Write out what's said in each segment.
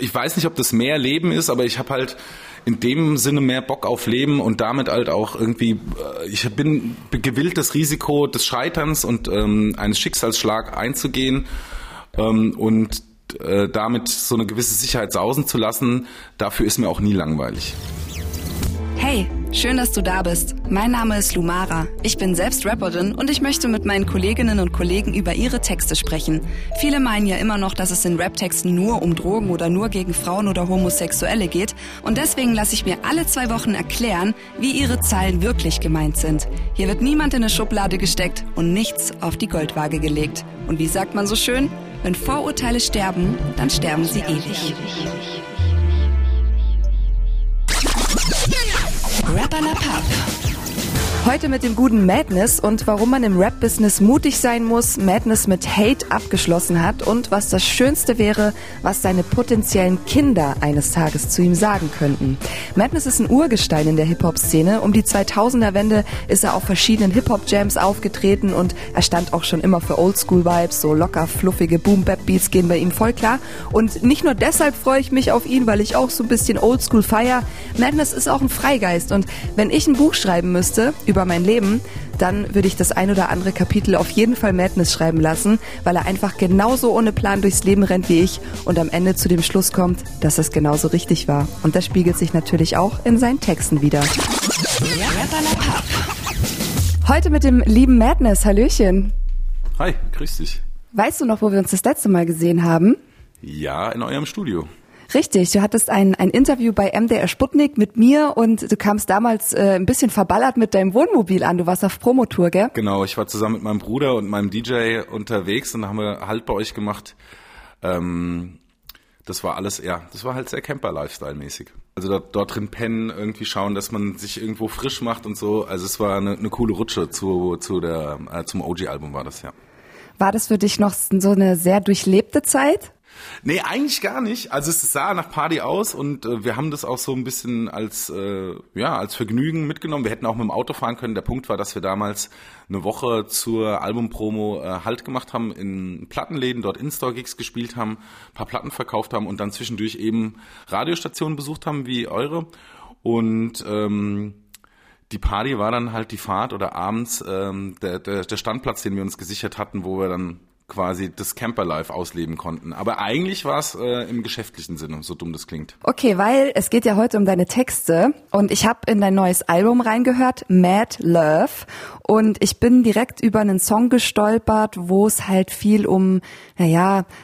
Ich weiß nicht, ob das mehr Leben ist, aber ich habe halt in dem Sinne mehr Bock auf Leben und damit halt auch irgendwie, ich bin gewillt, das Risiko des Scheiterns und eines Schicksalsschlags einzugehen und damit so eine gewisse Sicherheit sausen zu lassen. Dafür ist mir auch nie langweilig. Hey, schön, dass du da bist. Mein Name ist Lumara. Ich bin selbst Rapperin und ich möchte mit meinen Kolleginnen und Kollegen über ihre Texte sprechen. Viele meinen ja immer noch, dass es in Raptexten nur um Drogen oder nur gegen Frauen oder Homosexuelle geht. Und deswegen lasse ich mir alle 2 Wochen erklären, wie ihre Zeilen wirklich gemeint sind. Hier wird niemand in eine Schublade gesteckt und nichts auf die Goldwaage gelegt. Und wie sagt man so schön? Wenn Vorurteile sterben, dann sterben sie ewig. Rapper La Papp. Heute mit dem guten Madness und warum man im Rap-Business mutig sein muss, Madness mit Hate abgeschlossen hat und was das Schönste wäre, was seine potenziellen Kinder eines Tages zu ihm sagen könnten. Madness ist ein Urgestein in der Hip-Hop-Szene. Um die 2000er-Wende ist er auf verschiedenen Hip-Hop-Jams aufgetreten und er stand auch schon immer für Oldschool-Vibes, so locker fluffige Boom-Bap-Beats gehen bei ihm voll klar. Und nicht nur deshalb freue ich mich auf ihn, weil ich auch so ein bisschen Oldschool feier. Madness ist auch ein Freigeist und wenn ich ein Buch schreiben müsste über mein Leben, dann würde ich das ein oder andere Kapitel auf jeden Fall Madness schreiben lassen, weil er einfach genauso ohne Plan durchs Leben rennt wie ich und am Ende zu dem Schluss kommt, dass das genauso richtig war. Und das spiegelt sich natürlich auch in seinen Texten wieder. Heute mit dem lieben Madness. Hallöchen. Hi, grüß dich. Weißt du noch, wo wir uns das letzte Mal gesehen haben? Ja, in eurem Studio. Richtig, du hattest ein Interview bei MDR Sputnik mit mir und du kamst damals ein bisschen verballert mit deinem Wohnmobil an. Du warst auf Promotour, gell? Genau, ich war zusammen mit meinem Bruder und meinem DJ unterwegs und da haben wir Halt bei euch gemacht. Das war alles, ja, das war halt sehr Camper-Lifestyle-mäßig. Also dort drin pennen, irgendwie schauen, dass man sich irgendwo frisch macht und so. Also es war eine coole Rutsche zum OG-Album war das, ja. War das für dich noch so eine sehr durchlebte Zeit? Nee, eigentlich gar nicht. Also es sah nach Party aus und wir haben das auch so ein bisschen als Vergnügen mitgenommen. Wir hätten auch mit dem Auto fahren können. Der Punkt war, dass wir damals eine Woche zur Albumpromo Halt gemacht haben, in Plattenläden, dort In-Store-Gigs gespielt haben, ein paar Platten verkauft haben und dann zwischendurch eben Radiostationen besucht haben wie eure. Und die Party war dann halt die Fahrt oder abends der Standplatz, den wir uns gesichert hatten, wo wir dann quasi das Camperlife ausleben konnten. Aber eigentlich war es im geschäftlichen Sinne, so dumm das klingt. Okay, weil es geht ja heute um deine Texte und ich habe in dein neues Album reingehört, Mad Love, und ich bin direkt über einen Song gestolpert, wo es halt viel um,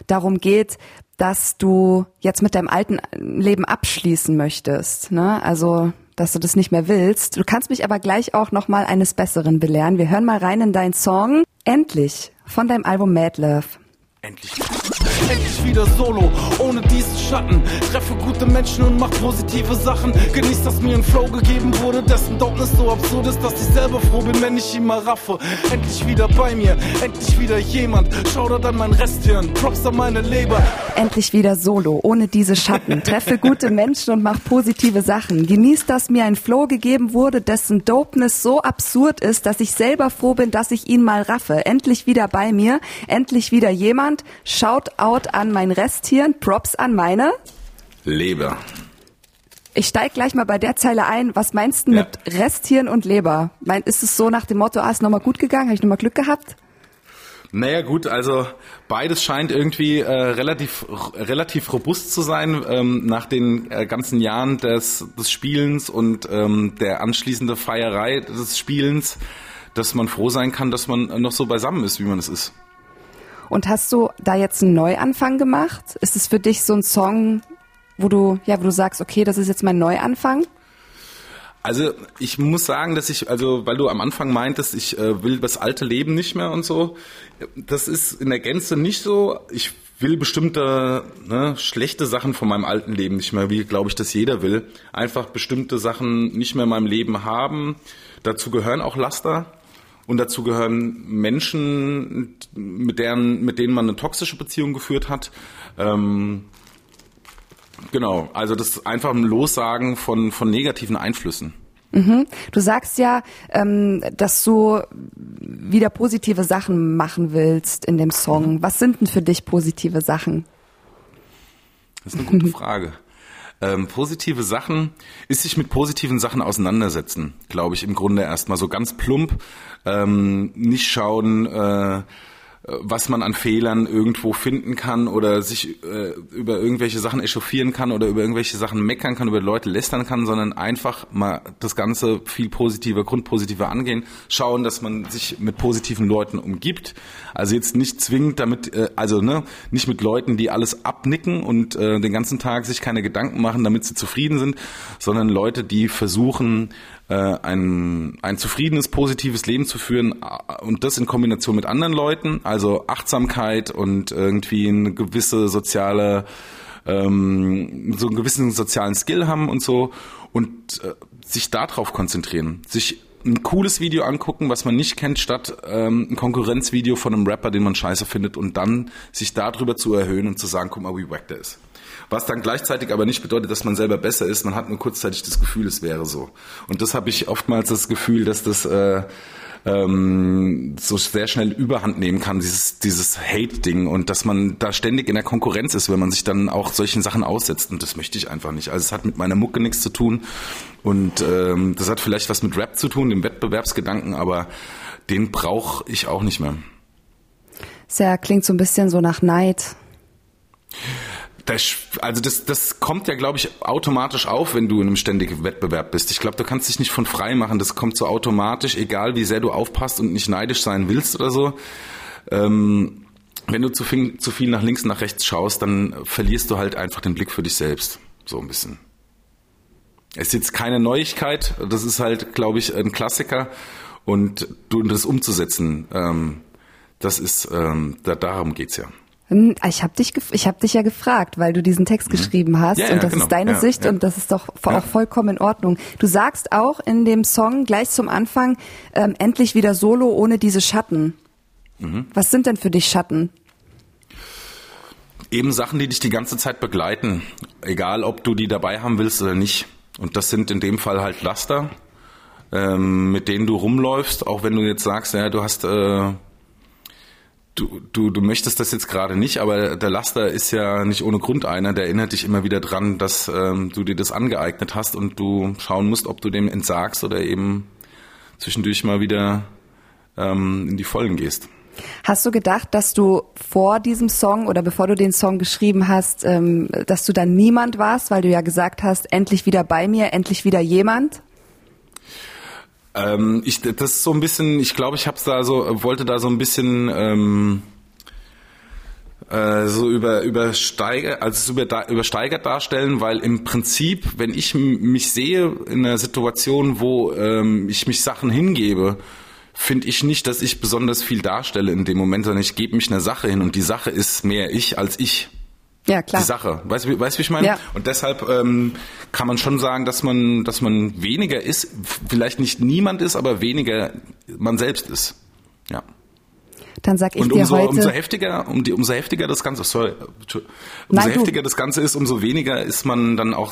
darum geht, dass du jetzt mit deinem alten Leben abschließen möchtest, ne? Also dass du das nicht mehr willst. Du kannst mich aber gleich auch nochmal eines Besseren belehren. Wir hören mal rein in deinen Song. Endlich. Von deinem Album Mad Love. Endlich. Endlich wieder solo, ohne diesen Schatten. Treffe gute Menschen und mach positive Sachen. Genieß, dass mir ein Flow gegeben wurde, dessen Dopeness so absurd ist, dass ich selber froh bin, wenn ich ihn mal raffe. Endlich wieder bei mir, endlich wieder jemand. Schaudert an mein Resthirn, Props an meine Leber. Endlich wieder solo, ohne diese Schatten. Treffe gute Menschen und mach positive Sachen. Genieß, dass mir ein Flow gegeben wurde, dessen Dopeness so absurd ist, dass ich selber froh bin, dass ich ihn mal raffe. Endlich wieder bei mir, endlich wieder jemand. Schaut auf an mein Resthirn, Props an meine Leber. Ich steige gleich mal bei der Zeile ein. Was meinst du mit Resthirn und Leber? Ist es so nach dem Motto, ist nochmal gut gegangen? Habe ich nochmal Glück gehabt? Naja gut, also beides scheint irgendwie relativ robust zu sein nach den ganzen Jahren des Spielens und der anschließenden Feierei des Spielens, dass man froh sein kann, dass man noch so beisammen ist, wie man es ist. Und hast du da jetzt einen Neuanfang gemacht? Ist es für dich so ein Song, wo du sagst, okay, das ist jetzt mein Neuanfang? Also ich muss sagen, dass weil du am Anfang meintest, ich will das alte Leben nicht mehr und so. Das ist in der Gänze nicht so. Ich will bestimmte schlechte Sachen von meinem alten Leben nicht mehr, wie, glaube ich, das jeder will. Einfach bestimmte Sachen nicht mehr in meinem Leben haben. Dazu gehören auch Laster. Und dazu gehören Menschen, mit denen man eine toxische Beziehung geführt hat. Genau, also das ist einfach ein Lossagen von negativen Einflüssen. Mhm. Du sagst ja, dass du wieder positive Sachen machen willst in dem Song. Was sind denn für dich positive Sachen? Das ist eine gute Frage. Positive Sachen, ist sich mit positiven Sachen auseinandersetzen, glaube ich, im Grunde erstmal so ganz plump, nicht schauen, was man an Fehlern irgendwo finden kann oder sich über irgendwelche Sachen echauffieren kann oder über irgendwelche Sachen meckern kann, über Leute lästern kann, sondern einfach mal das Ganze viel positiver, grundpositiver angehen, schauen, dass man sich mit positiven Leuten umgibt. Also jetzt nicht zwingend damit, nicht mit Leuten, die alles abnicken und den ganzen Tag sich keine Gedanken machen, damit sie zufrieden sind, sondern Leute, die versuchen, ein zufriedenes, positives Leben zu führen und das in Kombination mit anderen Leuten, also Achtsamkeit und irgendwie eine gewisse soziale, so einen gewissen sozialen Skill haben und so und sich darauf konzentrieren, sich ein cooles Video angucken, was man nicht kennt, statt ein Konkurrenzvideo von einem Rapper, den man scheiße findet und dann sich darüber zu erhöhen und zu sagen, guck mal, wie wack der ist. Was dann gleichzeitig aber nicht bedeutet, dass man selber besser ist. Man hat nur kurzzeitig das Gefühl, es wäre so. Und das habe ich oftmals das Gefühl, dass das so sehr schnell Überhand nehmen kann, dieses Hate-Ding. Und dass man da ständig in der Konkurrenz ist, wenn man sich dann auch solchen Sachen aussetzt. Und das möchte ich einfach nicht. Also es hat mit meiner Mucke nichts zu tun. Und das hat vielleicht was mit Rap zu tun, dem Wettbewerbsgedanken. Aber den brauche ich auch nicht mehr. Ja, klingt so ein bisschen so nach Neid. Das kommt ja, glaube ich, automatisch auf, wenn du in einem ständigen Wettbewerb bist. Ich glaube, du kannst dich nicht von frei machen. Das kommt so automatisch, egal wie sehr du aufpasst und nicht neidisch sein willst oder so. Wenn du zu viel nach links und nach rechts schaust, dann verlierst du halt einfach den Blick für dich selbst. So ein bisschen. Es ist jetzt keine Neuigkeit. Das ist halt, glaube ich, ein Klassiker. Und das umzusetzen, das ist, darum geht's ja. Ich hab dich ja gefragt, weil du diesen Text geschrieben hast und das ist deine Sicht und das ist doch auch vollkommen in Ordnung. Du sagst auch in dem Song gleich zum Anfang, endlich wieder solo ohne diese Schatten. Mhm. Was sind denn für dich Schatten? Eben Sachen, die dich die ganze Zeit begleiten, egal ob du die dabei haben willst oder nicht. Und das sind in dem Fall halt Laster, mit denen du rumläufst, auch wenn du jetzt sagst, ja, du hast... Du möchtest das jetzt gerade nicht, aber der Laster ist ja nicht ohne Grund einer, der erinnert dich immer wieder dran, dass du dir das angeeignet hast und du schauen musst, ob du dem entsagst oder eben zwischendurch mal wieder in die Vollen gehst. Hast du gedacht, dass du vor diesem Song oder bevor du den Song geschrieben hast, dass du dann niemand warst, weil du ja gesagt hast, endlich wieder bei mir, endlich wieder jemand? Das ist so ein bisschen, ich glaube, ich hab's da so, wollte da so ein bisschen übersteigert darstellen, weil im Prinzip, wenn ich mich sehe in einer Situation, wo ich mich Sachen hingebe, finde ich nicht, dass ich besonders viel darstelle in dem Moment, sondern ich gebe mich einer Sache hin und die Sache ist mehr ich als ich. Ja, klar. Die Sache. Weißt du, wie ich meine? Ja. Und deshalb kann man schon sagen, dass man weniger ist, vielleicht nicht niemand ist, aber weniger man selbst ist. Ja. Dann sag ich dir heute... Und umso heftiger das Ganze, heftiger das Ganze ist, umso weniger ist man dann auch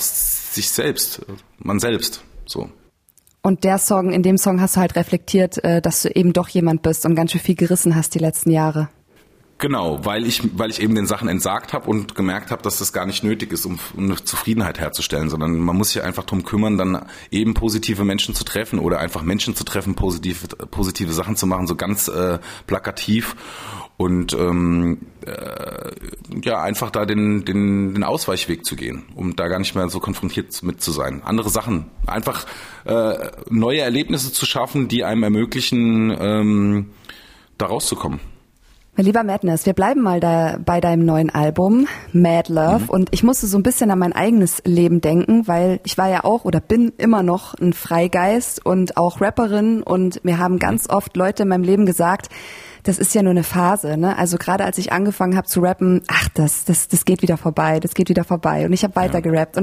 man selbst. So. Und in dem Song hast du halt reflektiert, dass du eben doch jemand bist und ganz schön viel gerissen hast die letzten Jahre. Genau, weil ich eben den Sachen entsagt habe und gemerkt habe, dass das gar nicht nötig ist, um eine Zufriedenheit herzustellen, sondern man muss sich einfach drum kümmern, dann eben positive Menschen zu treffen oder einfach Menschen zu treffen, positive Sachen zu machen, so ganz plakativ und einfach da den Ausweichweg zu gehen, um da gar nicht mehr so konfrontiert mit zu sein. Andere Sachen, einfach neue Erlebnisse zu schaffen, die einem ermöglichen, da rauszukommen. Mein lieber Madness, wir bleiben mal da bei deinem neuen Album Mad Love und ich musste so ein bisschen an mein eigenes Leben denken, weil ich war ja auch oder bin immer noch ein Freigeist und auch Rapperin und mir haben ganz oft Leute in meinem Leben gesagt, das ist ja nur eine Phase, ne? Also gerade als ich angefangen habe zu rappen, ach, das geht wieder vorbei, das geht wieder vorbei und ich habe weiter gerappt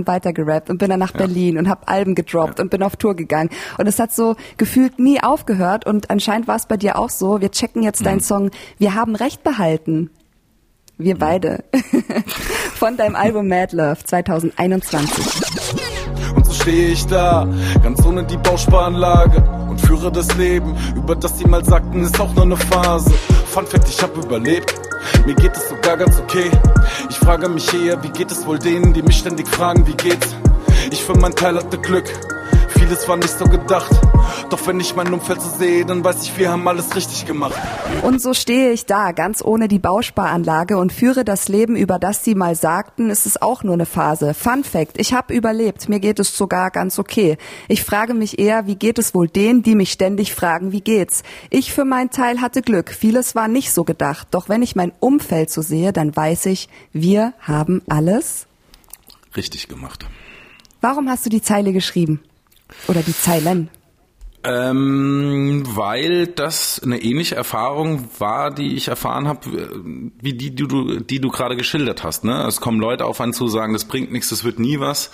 und bin dann nach Berlin und habe Alben gedroppt und bin auf Tour gegangen und es hat so gefühlt nie aufgehört und anscheinend war es bei dir auch so, wir checken jetzt deinen Song, wir haben Recht behalten. Wir beide. Von deinem Album Mad Love 2021. Und so stehe ich da, ganz ohne die Bausparanlage und führe das Leben, über das die mal sagten, ist auch nur eine Phase. Fun Fact, ich hab überlebt, mir geht es sogar ganz okay. Ich frage mich eher, wie geht es wohl denen, die mich ständig fragen, wie geht's? Ich für meinen Teil hatte Glück, vieles war nicht so gedacht. Doch wenn ich mein Umfeld so sehe, dann weiß ich, wir haben alles richtig gemacht. Und so stehe ich da, ganz ohne die Bausparanlage und führe das Leben, über das sie mal sagten, es ist auch nur eine Phase. Fun Fact, ich habe überlebt, mir geht es sogar ganz okay. Ich frage mich eher, wie geht es wohl denen, die mich ständig fragen, wie geht's? Ich für meinen Teil hatte Glück, vieles war nicht so gedacht. Doch wenn ich mein Umfeld so sehe, dann weiß ich, wir haben alles richtig gemacht. Warum hast du die Zeile geschrieben? Oder die Zeilen? Weil das eine ähnliche Erfahrung war, die ich erfahren habe, wie die du gerade geschildert hast. Ne? Es kommen Leute auf einen zu, sagen, das bringt nichts, das wird nie was.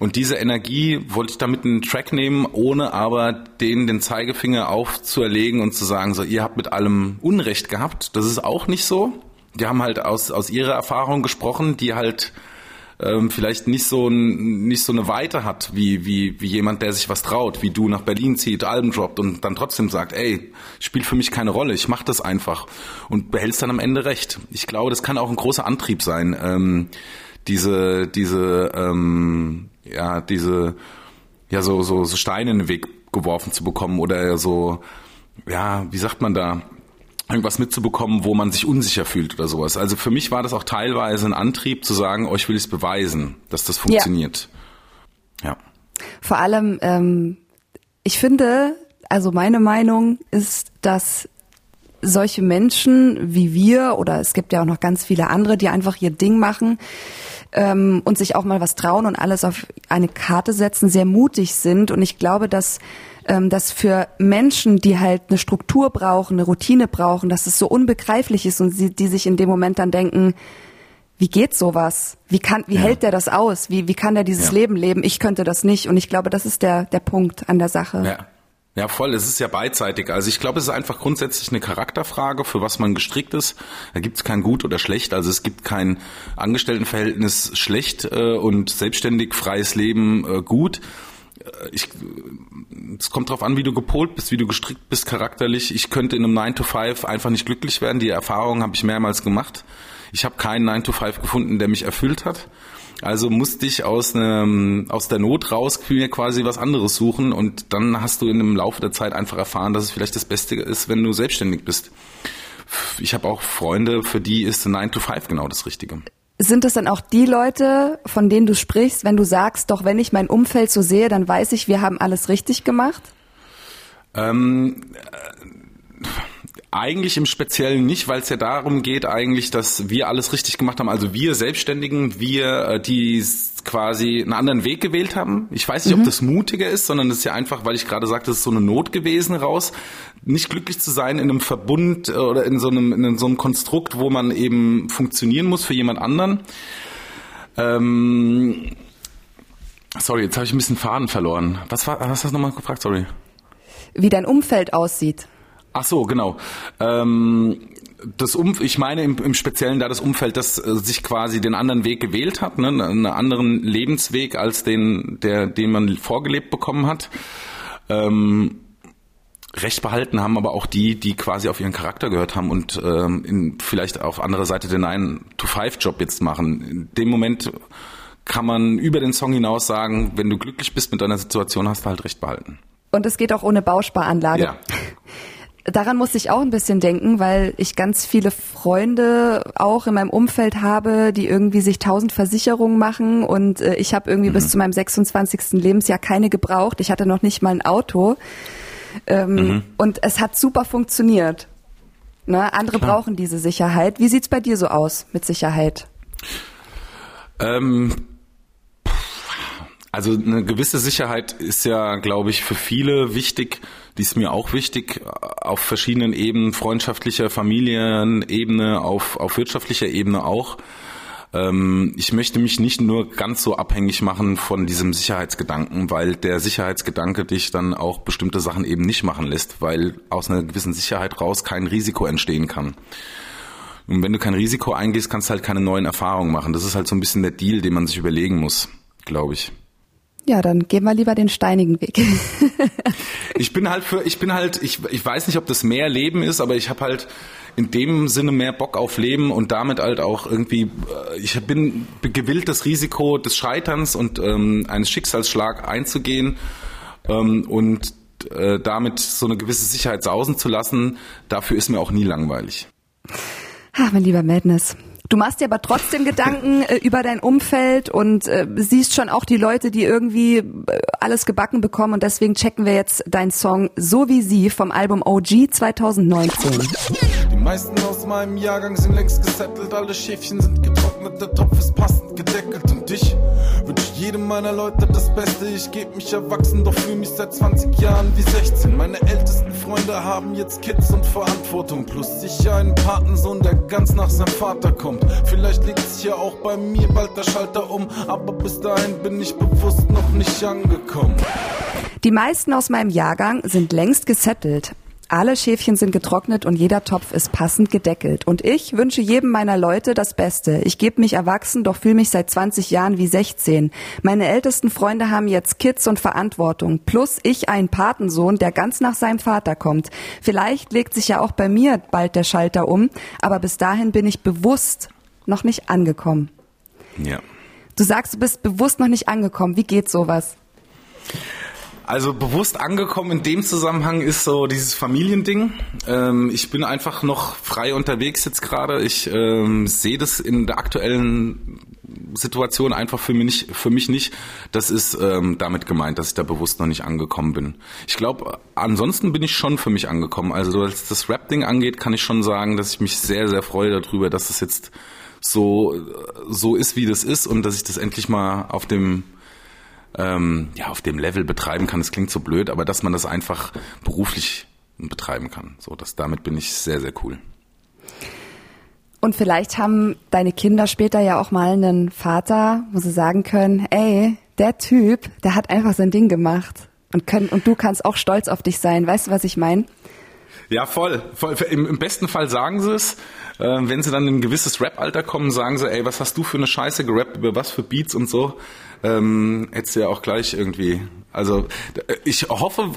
Und diese Energie wollte ich damit einen Track nehmen, ohne aber denen den Zeigefinger aufzuerlegen und zu sagen, so, ihr habt mit allem Unrecht gehabt. Das ist auch nicht so. Die haben halt aus ihrer Erfahrung gesprochen, die halt vielleicht nicht so eine Weite hat, wie jemand, der sich was traut, wie du nach Berlin zieht, Alben droppt und dann trotzdem sagt, ey, spielt für mich keine Rolle, ich mach das einfach und behältst dann am Ende recht. Ich glaube, das kann auch ein großer Antrieb sein, diese Steine in den Weg geworfen zu bekommen oder so, ja, wie sagt man da? Irgendwas mitzubekommen, wo man sich unsicher fühlt oder sowas. Also für mich war das auch teilweise ein Antrieb zu sagen, euch will ich es beweisen, dass das funktioniert. Ja. Ja. Vor allem, ich finde, also meine Meinung ist, dass solche Menschen wie wir, oder es gibt ja auch noch ganz viele andere, die einfach ihr Ding machen und sich auch mal was trauen und alles auf eine Karte setzen, sehr mutig sind. Und ich glaube, dass für Menschen, die halt eine Struktur brauchen, eine Routine brauchen, dass es so unbegreiflich ist und die sich in dem Moment dann denken, wie geht sowas? Wie hält der das aus? Wie kann der dieses Leben leben? Ich könnte das nicht. Und ich glaube, das ist der Punkt an der Sache. Ja, voll. Es ist ja beidseitig. Also ich glaube, es ist einfach grundsätzlich eine Charakterfrage, für was man gestrickt ist. Da gibt es kein Gut oder Schlecht. Also es gibt kein Angestelltenverhältnis schlecht und selbstständig freies Leben gut. Es kommt drauf an, wie du gepolt bist, wie du gestrickt bist charakterlich. Ich könnte in einem 9-to-5 einfach nicht glücklich werden. Die Erfahrung habe ich mehrmals gemacht. Ich habe keinen 9-to-5 gefunden, der mich erfüllt hat. Also musste ich aus der Not raus mir quasi was anderes suchen. Und dann hast du in dem Laufe der Zeit einfach erfahren, dass es vielleicht das Beste ist, wenn du selbstständig bist. Ich habe auch Freunde, für die ist 9-to-5 genau das Richtige. Sind das dann auch die Leute, von denen du sprichst, wenn du sagst, doch wenn ich mein Umfeld so sehe, dann weiß ich, wir haben alles richtig gemacht? Eigentlich im Speziellen nicht, weil es ja darum geht eigentlich, dass wir alles richtig gemacht haben. Also wir Selbstständigen, wir, die quasi einen anderen Weg gewählt haben. Ich weiß nicht, ob das mutiger ist, sondern das ist ja einfach, weil ich gerade sagte, es ist so eine Not gewesen raus, nicht glücklich zu sein in einem Verbund oder in so einem Konstrukt, wo man eben funktionieren muss für jemand anderen. Sorry, jetzt habe ich ein bisschen Faden verloren. Was hast du nochmal gefragt? Sorry. Wie dein Umfeld aussieht. Ach so, genau. Ich meine im Speziellen da das Umfeld, das sich quasi den anderen Weg gewählt hat, ne? Einen anderen Lebensweg als den man vorgelebt bekommen hat. Recht behalten haben aber auch die quasi auf ihren Charakter gehört haben und vielleicht auf anderer Seite den 9-to-5-Job jetzt machen. In dem Moment kann man über den Song hinaus sagen, wenn du glücklich bist mit deiner Situation, hast du halt Recht behalten. Und es geht auch ohne Bausparanlage. Ja. Daran musste ich auch ein bisschen denken, weil ich ganz viele Freunde auch in meinem Umfeld habe, die irgendwie sich 1000 Versicherungen machen und ich habe irgendwie bis zu meinem 26. Lebensjahr keine gebraucht. Ich hatte noch nicht mal ein Auto und es hat super funktioniert. Ne? Andere brauchen diese Sicherheit. Wie sieht's bei dir so aus mit Sicherheit? Also eine gewisse Sicherheit ist ja, glaube ich, für viele wichtig. Die ist mir auch wichtig, auf verschiedenen Ebenen, freundschaftlicher, Familienebene, auf wirtschaftlicher Ebene auch. Ich möchte mich nicht nur ganz so abhängig machen von diesem Sicherheitsgedanken, weil der Sicherheitsgedanke dich dann auch bestimmte Sachen eben nicht machen lässt, weil aus einer gewissen Sicherheit raus kein Risiko entstehen kann. Und wenn du kein Risiko eingehst, kannst du halt keine neuen Erfahrungen machen. Das ist halt so ein bisschen der Deal, den man sich überlegen muss, glaube ich. Ja, dann gehen wir lieber den steinigen Weg. Ich weiß nicht, ob das mehr Leben ist, aber ich habe halt in dem Sinne mehr Bock auf Leben und damit halt auch irgendwie, ich bin gewillt, das Risiko des Scheiterns und eines Schicksalsschlags einzugehen und damit so eine gewisse Sicherheit sausen zu lassen. Dafür ist mir auch nie langweilig. Ach, mein lieber Madness. Du machst dir aber trotzdem Gedanken über dein Umfeld und siehst schon auch die Leute, die irgendwie alles gebacken bekommen. Und deswegen checken wir jetzt deinen Song So wie sie vom Album OG 2019. Die meisten aus meinem Jahrgang sind längst gesettelt, alle Schäfchen sind getrocknet, der Topf ist passend gedeckelt. Und ich wünsche jedem meiner Leute das Beste. Ich gebe mich erwachsen, doch fühle mich seit 20 Jahren wie 16. Meine ältesten Freunde haben jetzt Kids und Verantwortung. Plus sicher einen Patensohn, der ganz nach seinem Vater kommt. Vielleicht liegt es ja auch bei mir bald der Schalter um, aber bis dahin bin ich bewusst noch nicht angekommen. Die meisten aus meinem Jahrgang sind längst gesettelt. Alle Schäfchen sind getrocknet und jeder Topf ist passend gedeckelt. Und ich wünsche jedem meiner Leute das Beste. Ich gebe mich erwachsen, doch fühle mich seit 20 Jahren wie 16. Meine ältesten Freunde haben jetzt Kids und Verantwortung. Plus ich einen Patensohn, der ganz nach seinem Vater kommt. Vielleicht legt sich ja auch bei mir bald der Schalter um, aber bis dahin bin ich bewusst noch nicht angekommen. Ja. Du sagst, du bist bewusst noch nicht angekommen. Wie geht sowas? Also bewusst angekommen in dem Zusammenhang ist so dieses Familiending. Ich bin einfach noch frei unterwegs jetzt gerade. Ich sehe das in der aktuellen Situation einfach für mich nicht. Das ist damit gemeint, dass ich da bewusst noch nicht angekommen bin. Ich glaube, ansonsten bin ich schon für mich angekommen. Also was das Rap-Ding angeht, kann ich schon sagen, dass ich mich sehr, sehr freue darüber, dass das jetzt so ist, wie das ist und dass ich das endlich mal auf dem auf dem Level betreiben kann. Das klingt so blöd, aber dass man das einfach beruflich betreiben kann. Damit bin ich sehr, sehr cool. Und vielleicht haben deine Kinder später ja auch mal einen Vater, wo sie sagen können, ey, der Typ, der hat einfach sein Ding gemacht und du kannst auch stolz auf dich sein. Weißt du, was ich meine? Ja, voll. Im besten Fall sagen sie es. Wenn sie dann in ein gewisses Rap-Alter kommen, sagen sie, ey, was hast du für eine Scheiße gerappt, über was für Beats und so. Hättest du ja auch gleich irgendwie. Also ich hoffe,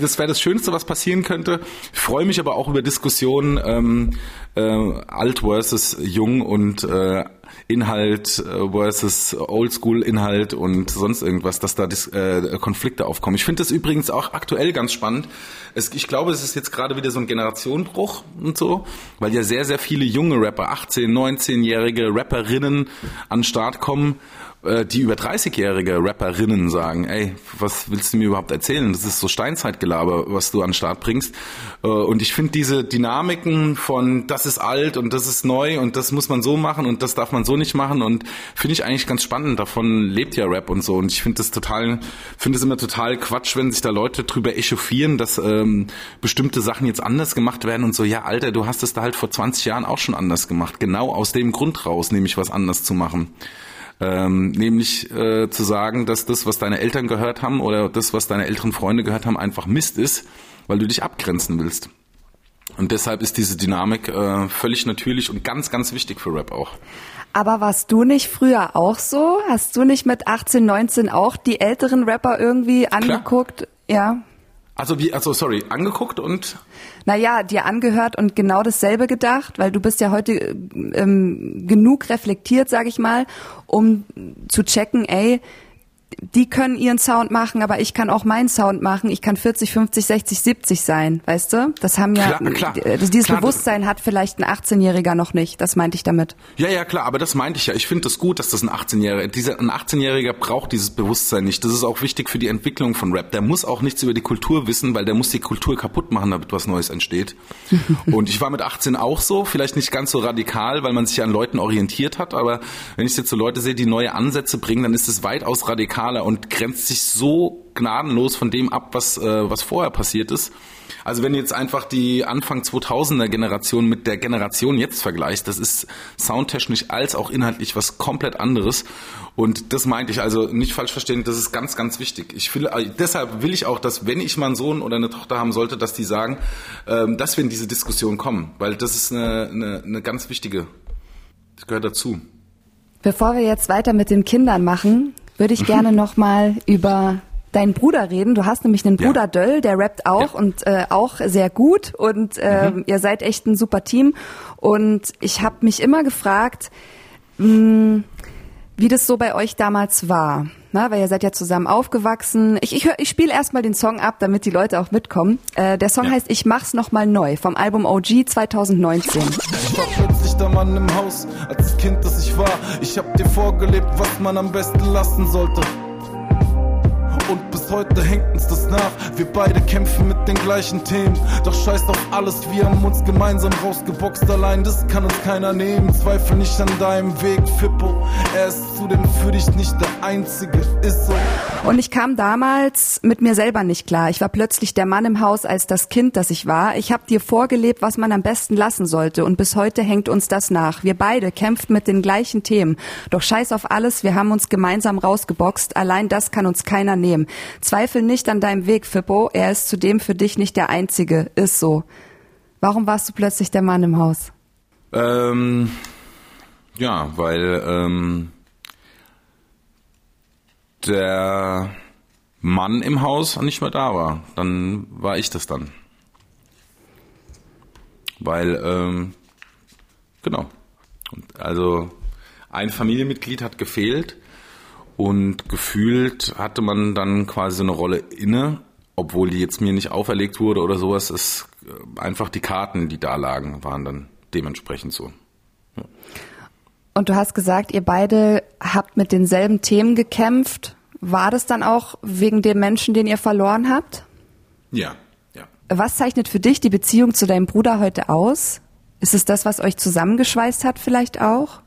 das wäre das Schönste, was passieren könnte. Ich freue mich aber auch über Diskussionen alt versus jung und Inhalt versus Oldschool-Inhalt und sonst irgendwas, dass da Konflikte aufkommen. Ich finde das übrigens auch aktuell ganz spannend. Ich glaube, es ist jetzt gerade wieder so ein Generationenbruch und so, weil ja sehr, sehr viele junge Rapper, 18-, 19-jährige Rapperinnen an den Start kommen, die über 30-jährige Rapperinnen sagen, ey, was willst du mir überhaupt erzählen? Das ist so Steinzeitgelaber, was du an den Start bringst. Und ich finde diese Dynamiken von das ist alt und das ist neu und das muss man so machen und das darf man so nicht machen und finde ich eigentlich ganz spannend. Davon lebt ja Rap und so und ich finde es immer total Quatsch, wenn sich da Leute drüber echauffieren, dass bestimmte Sachen jetzt anders gemacht werden und so, ja Alter, du hast es da halt vor 20 Jahren auch schon anders gemacht. Genau aus dem Grund raus, nämlich was anders zu machen. Nämlich zu sagen, dass das, was deine Eltern gehört haben oder das, was deine älteren Freunde gehört haben, einfach Mist ist, weil du dich abgrenzen willst. Und deshalb ist diese Dynamik völlig natürlich und ganz, ganz wichtig für Rap auch. Aber warst du nicht früher auch so? Hast du nicht mit 18, 19 auch die älteren Rapper irgendwie angeguckt? Klar. Ja. Angeguckt und? Naja, dir angehört und genau dasselbe gedacht, weil du bist ja heute genug reflektiert, sag ich mal, um zu checken, ey, die können ihren Sound machen, aber ich kann auch meinen Sound machen. Ich kann 40, 50, 60, 70 sein, weißt du? Das haben ja dieses Bewusstsein hat vielleicht ein 18-Jähriger noch nicht. Das meinte ich damit. Ja, klar, aber das meinte ich ja. Ich finde es gut, dass das ein 18-Jähriger braucht dieses Bewusstsein nicht. Das ist auch wichtig für die Entwicklung von Rap. Der muss auch nichts über die Kultur wissen, weil der muss die Kultur kaputt machen, damit was Neues entsteht. Und ich war mit 18 auch so, vielleicht nicht ganz so radikal, weil man sich ja an Leuten orientiert hat, aber wenn ich jetzt so Leute sehe, die neue Ansätze bringen, dann ist es weitaus radikal und grenzt sich so gnadenlos von dem ab, was vorher passiert ist. Also wenn du jetzt einfach die Anfang 2000er Generation mit der Generation jetzt vergleichst, das ist soundtechnisch als auch inhaltlich was komplett anderes. Und das meinte ich, also nicht falsch verstehen, das ist ganz, ganz wichtig. Deshalb will ich auch, dass wenn ich mal einen Sohn oder eine Tochter haben sollte, dass die sagen, dass wir in diese Diskussion kommen, weil das ist eine ganz wichtige, das gehört dazu. Bevor wir jetzt weiter mit den Kindern machen, würde ich gerne nochmal über deinen Bruder reden. Du hast nämlich einen Bruder, ja. Döll, der rappt auch, ja. Und auch sehr gut und ihr seid echt ein super Team. Und ich habe mich immer gefragt, wie das so bei euch damals war. Na, weil ihr seid ja zusammen aufgewachsen. Ich spiele erstmal den Song ab, damit die Leute auch mitkommen. Der Song heißt Ich mach's nochmal neu, vom Album OG 2019. Ich war plötzlich der Mann im Haus, als Kind, das ich war. Ich hab dir vorgelebt, was man am besten lassen sollte. Und bis heute hängt uns das nach. Wir beide kämpfen mit den gleichen Themen. Doch scheiß auf alles, wir haben uns gemeinsam rausgeboxt. Allein das kann uns keiner nehmen. Zweifel nicht an deinem Weg, Fippo. Er ist zudem für dich nicht der Einzige, ist so. Und ich kam damals mit mir selber nicht klar. Ich war plötzlich der Mann im Haus als das Kind, das ich war. Ich habe dir vorgelebt, was man am besten lassen sollte. Und bis heute hängt uns das nach. Wir beide kämpfen mit den gleichen Themen. Doch scheiß auf alles, wir haben uns gemeinsam rausgeboxt. Allein das kann uns keiner nehmen. Zweifel nicht an deinem Weg, Fippo. Er ist zudem für dich nicht der Einzige. Ist so. Warum warst du plötzlich der Mann im Haus? Ja, weil der Mann im Haus nicht mehr da war. Dann war ich das dann. Weil, genau. Und also ein Familienmitglied hat gefehlt. Und gefühlt hatte man dann quasi eine Rolle inne, obwohl die jetzt mir nicht auferlegt wurde oder sowas. Es einfach die Karten, die da lagen, waren dann dementsprechend so. Ja. Und du hast gesagt, ihr beide habt mit denselben Themen gekämpft. War das dann auch wegen dem Menschen, den ihr verloren habt? Ja, ja. Was zeichnet für dich die Beziehung zu deinem Bruder heute aus? Ist es das, was euch zusammengeschweißt hat vielleicht auch?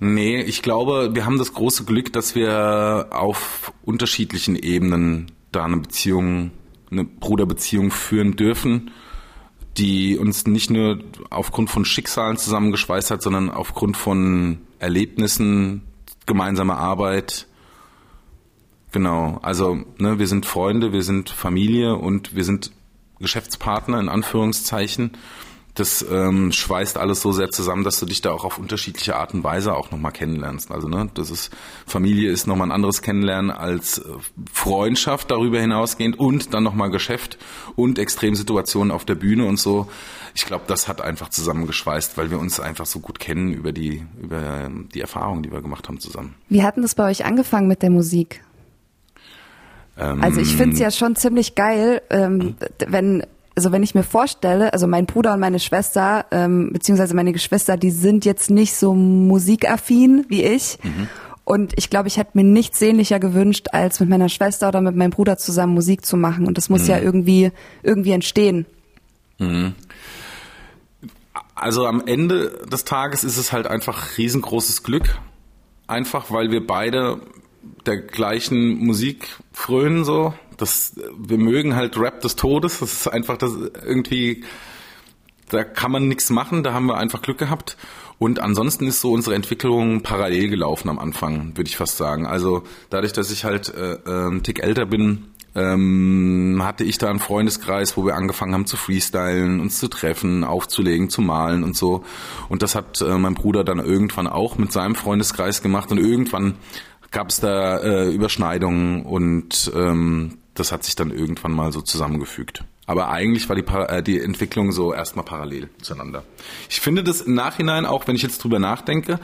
Nee, ich glaube, wir haben das große Glück, dass wir auf unterschiedlichen Ebenen da eine Beziehung, eine Bruderbeziehung führen dürfen, die uns nicht nur aufgrund von Schicksalen zusammengeschweißt hat, sondern aufgrund von Erlebnissen, gemeinsamer Arbeit. Genau, also ne, wir sind Freunde, wir sind Familie und wir sind Geschäftspartner in Anführungszeichen. Das schweißt alles so sehr zusammen, dass du dich da auch auf unterschiedliche Art und Weise auch nochmal kennenlernst. Also ne, das ist, Familie ist nochmal ein anderes Kennenlernen als Freundschaft darüber hinausgehend und dann nochmal Geschäft und Extremsituationen auf der Bühne und so. Ich glaube, das hat einfach zusammengeschweißt, weil wir uns einfach so gut kennen über die Erfahrungen, die wir gemacht haben zusammen. Wie hat denn das bei euch angefangen mit der Musik? Also ich finde es ja schon ziemlich geil, wenn ich mir vorstelle, also mein Bruder und meine Schwester, beziehungsweise meine Geschwister, die sind jetzt nicht so musikaffin wie ich. Mhm. Und ich glaube, ich hätte mir nichts sehnlicher gewünscht, als mit meiner Schwester oder mit meinem Bruder zusammen Musik zu machen. Und das muss ja irgendwie entstehen. Mhm. Also am Ende des Tages ist es halt einfach riesengroßes Glück. Einfach, weil wir beide der gleichen Musik frönen so. Wir mögen halt Rap des Todes. Das ist einfach das irgendwie, da kann man nichts machen. Da haben wir einfach Glück gehabt. Und ansonsten ist so unsere Entwicklung parallel gelaufen am Anfang, würde ich fast sagen. Also dadurch, dass ich halt einen Tick älter bin, hatte ich da einen Freundeskreis, wo wir angefangen haben zu freestylen, uns zu treffen, aufzulegen, zu malen und so. Und das hat mein Bruder dann irgendwann auch mit seinem Freundeskreis gemacht. Und irgendwann gab es da Überschneidungen und das hat sich dann irgendwann mal so zusammengefügt. Aber eigentlich war die Entwicklung so erstmal parallel zueinander. Ich finde das im Nachhinein, auch wenn ich jetzt drüber nachdenke,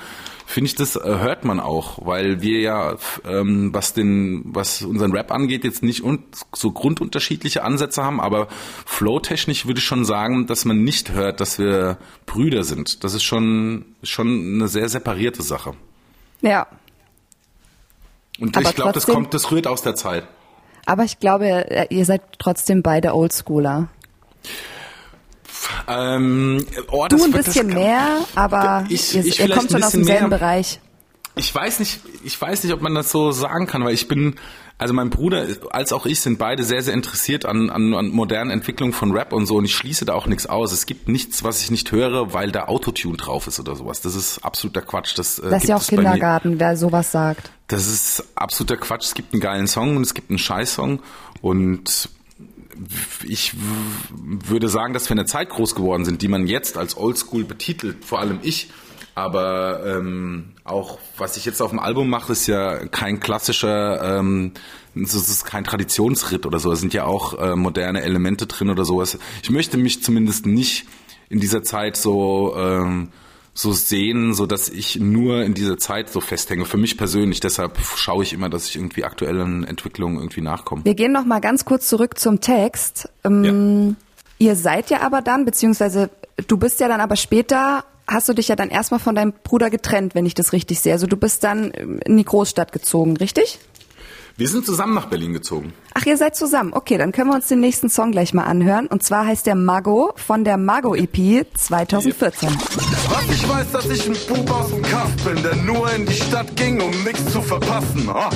finde ich das hört man auch, weil wir ja, was unseren Rap angeht, jetzt nicht so grundunterschiedliche Ansätze haben, aber flowtechnisch würde ich schon sagen, dass man nicht hört, dass wir Brüder sind. Das ist schon eine sehr separierte Sache. Ja. Und aber ich glaube, das rührt aus der Zeit. Aber ich glaube, ihr seid trotzdem beide Oldschooler. Du ein bisschen mehr, aber ihr kommt schon aus demselben Bereich. Ich weiß nicht, ob man das so sagen kann, weil also mein Bruder als auch ich sind beide sehr, sehr interessiert an modernen Entwicklungen von Rap und so, und ich schließe da auch nichts aus. Es gibt nichts, was ich nicht höre, weil da Autotune drauf ist oder sowas. Das ist absoluter Quatsch. Das ist ja auch Kindergarten, wer sowas sagt. Das ist absoluter Quatsch. Es gibt einen geilen Song und es gibt einen Scheiß-Song, und ich würde sagen, dass wir in einer Zeit groß geworden sind, die man jetzt als Oldschool betitelt, vor allem ich, Aber auch, was ich jetzt auf dem Album mache, ist ja kein klassischer, es ist kein Traditionsritt oder so. Es sind ja auch moderne Elemente drin oder sowas. Ich möchte mich zumindest nicht in dieser Zeit so... so sehen, so dass ich nur in dieser Zeit so festhänge. Für mich persönlich, deshalb schaue ich immer, dass ich irgendwie aktuellen Entwicklungen irgendwie nachkomme. Wir gehen noch mal ganz kurz zurück zum Text. Ihr seid ja aber dann, beziehungsweise du bist ja dann aber später, hast du dich ja dann erstmal von deinem Bruder getrennt, wenn ich das richtig sehe. Also du bist dann in die Großstadt gezogen, richtig? Wir sind zusammen nach Berlin gezogen. Ach, ihr seid zusammen. Okay, dann können wir uns den nächsten Song gleich mal anhören. Und zwar heißt der Mágo von der Mágo-EP 2014. Was ich weiß, dass ich ein Bub aus dem Kaff bin, der nur in die Stadt ging, um nichts zu verpassen. Oh.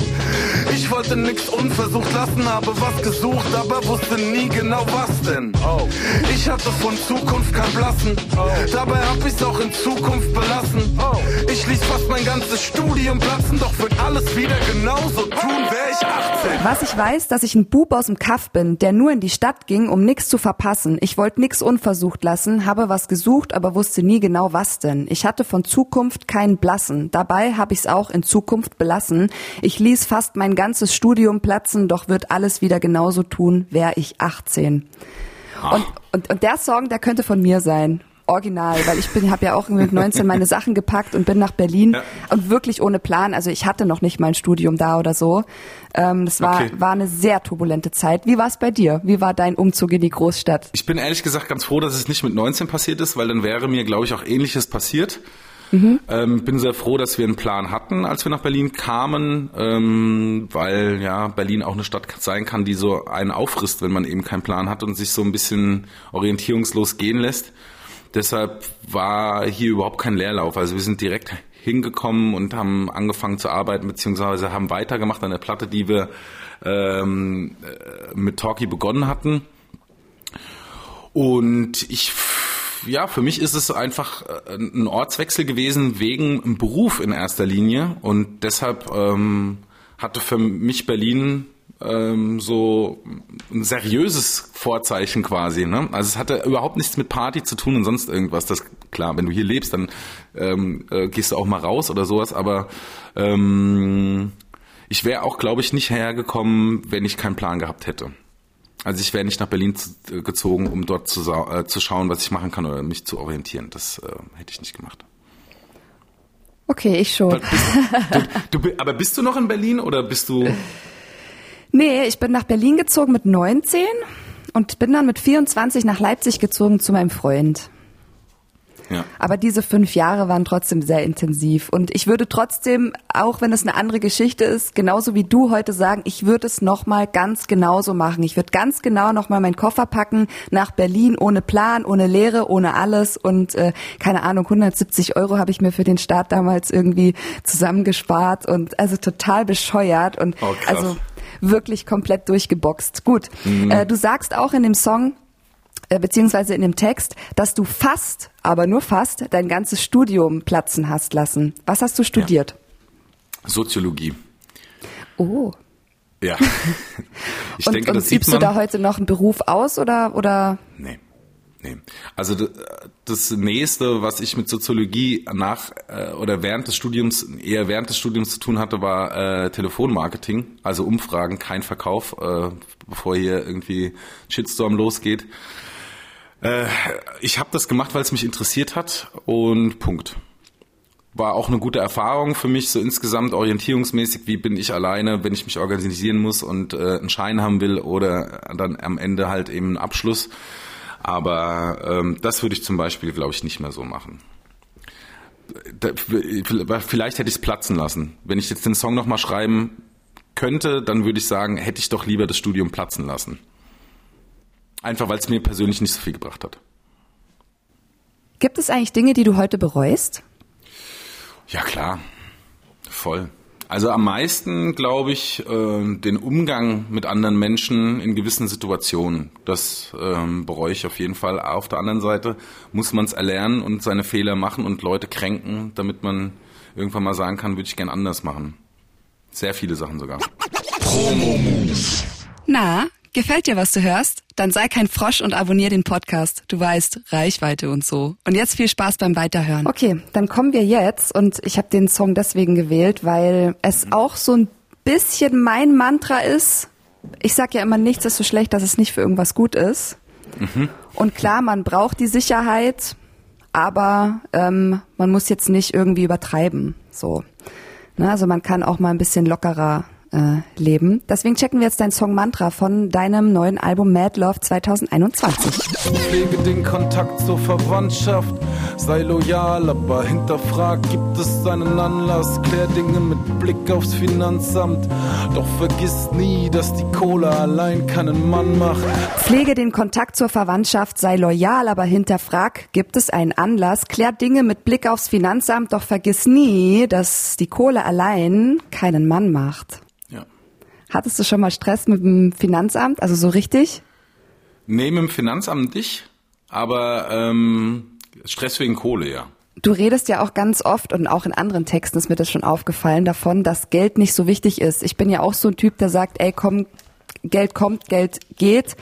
Ich wollte nichts unversucht lassen, habe was gesucht, aber wusste nie genau was denn. Oh. Ich hatte von Zukunft kein Blassen, oh. Dabei hab ich's auch in Zukunft belassen. Oh. Ich ließ fast mein ganzes Studium platzen, doch wird alles wieder genauso tun, wär ich 18. Was ich weiß, dass ich ein Bub aus dem Kaff bin, der nur in die Stadt ging, um nichts zu verpassen. Ich wollte nichts unversucht lassen, habe was gesucht, aber wusste nie genau was denn. Ich hatte von Zukunft keinen Blassen. Dabei habe ich's auch in Zukunft belassen. Ich ließ fast mein ganzes Studium platzen, doch wird alles wieder genauso tun, wäre ich 18. Und der Song, der könnte von mir sein. Original, weil ich habe ja auch mit 19 meine Sachen gepackt und bin nach Berlin und wirklich ohne Plan, also ich hatte noch nicht mein Studium da oder so. Das war, war eine sehr turbulente Zeit. Wie war es bei dir? Wie war dein Umzug in die Großstadt? Ich bin ehrlich gesagt ganz froh, dass es nicht mit 19 passiert ist, weil dann wäre mir, glaube ich, auch Ähnliches passiert. Bin sehr froh, dass wir einen Plan hatten, als wir nach Berlin kamen, weil ja Berlin auch eine Stadt sein kann, die so einen auffrisst, wenn man eben keinen Plan hat und sich so ein bisschen orientierungslos gehen lässt. Deshalb war hier überhaupt kein Leerlauf. Also wir sind direkt hingekommen und haben angefangen zu arbeiten, beziehungsweise haben weitergemacht an der Platte, die wir mit Talkie begonnen hatten. Und für mich ist es einfach ein Ortswechsel gewesen wegen dem Beruf in erster Linie. Und deshalb hatte für mich Berlin... so ein seriöses Vorzeichen quasi, ne? Also es hatte überhaupt nichts mit Party zu tun und sonst irgendwas. Das klar, wenn du hier lebst, dann gehst du auch mal raus oder sowas, aber ich wäre auch, glaube ich, nicht hergekommen, wenn ich keinen Plan gehabt hätte. Also ich wäre nicht nach Berlin gezogen, um dort zu schauen, was ich machen kann oder mich zu orientieren. Das hätte ich nicht gemacht. Okay, ich schon. Aber bist du noch in Berlin oder bist du... Nee, ich bin nach Berlin gezogen mit 19 und bin dann mit 24 nach Leipzig gezogen zu meinem Freund. Ja. Aber diese 5 Jahre waren trotzdem sehr intensiv. Und ich würde trotzdem, auch wenn es eine andere Geschichte ist, genauso wie du heute sagen, ich würde es nochmal ganz genauso machen. Ich würde ganz genau nochmal meinen Koffer packen, nach Berlin, ohne Plan, ohne Lehre, ohne alles. Und keine Ahnung, 170 € habe ich mir für den Start damals irgendwie zusammengespart. Und also total bescheuert. Und also... wirklich komplett durchgeboxt. Gut, du sagst auch in dem Song, beziehungsweise in dem Text, dass du fast, aber nur fast, dein ganzes Studium platzen hast lassen. Was hast du studiert? Ja. Soziologie. Oh. Ja. Ich denke, das sieht man. Übst du da heute noch einen Beruf aus oder? Nee. Also das Nächste, was ich mit Soziologie während des Studiums zu tun hatte, war Telefonmarketing, also Umfragen, kein Verkauf, bevor hier irgendwie Shitstorm losgeht. Ich habe das gemacht, weil es mich interessiert hat und Punkt. War auch eine gute Erfahrung für mich, so insgesamt orientierungsmäßig, wie bin ich alleine, wenn ich mich organisieren muss und einen Schein haben will oder dann am Ende halt eben einen Abschluss. Aber das würde ich zum Beispiel, glaube ich, nicht mehr so machen. Vielleicht hätte ich es platzen lassen. Wenn ich jetzt den Song nochmal schreiben könnte, dann würde ich sagen, hätte ich doch lieber das Studium platzen lassen. Einfach, weil es mir persönlich nicht so viel gebracht hat. Gibt es eigentlich Dinge, die du heute bereust? Ja, klar. Voll. Also am meisten, glaube ich, den Umgang mit anderen Menschen in gewissen Situationen. Das bereue ich auf jeden Fall. Auf der anderen Seite muss man es erlernen und seine Fehler machen und Leute kränken, damit man irgendwann mal sagen kann, würde ich gern anders machen. Sehr viele Sachen sogar. Na, Gefällt dir, was du hörst? Dann sei kein Frosch und abonnier den Podcast. Du weißt, Reichweite und so. Und jetzt viel Spaß beim Weiterhören. Okay, dann kommen wir jetzt. Und ich habe den Song deswegen gewählt, weil es auch so ein bisschen mein Mantra ist. Ich sag ja immer, nichts ist so schlecht, dass es nicht für irgendwas gut ist. Mhm. Und klar, man braucht die Sicherheit, aber man muss jetzt nicht irgendwie übertreiben. So. Ne, also man kann auch mal ein bisschen lockerer leben. Deswegen checken wir jetzt deinen Song Mantra von deinem neuen Album Mad Love 2021. Pflege den Kontakt zur Verwandtschaft, sei loyal, aber hinterfrag, gibt es einen Anlass, klär Dinge mit Blick aufs Finanzamt, doch vergiss nie, dass die Kohle allein keinen Mann macht. Pflege den Kontakt zur Verwandtschaft, sei loyal, aber hinterfrag, gibt es einen Anlass, klär Dinge mit Blick aufs Finanzamt, doch vergiss nie, dass die Kohle allein keinen Mann macht. Hattest du schon mal Stress mit dem Finanzamt, also so richtig? Nee, mit dem Finanzamt nicht, aber Stress wegen Kohle, ja. Du redest ja auch ganz oft und auch in anderen Texten ist mir das schon aufgefallen davon, dass Geld nicht so wichtig ist. Ich bin ja auch so ein Typ, der sagt, ey komm, Geld kommt, Geld geht.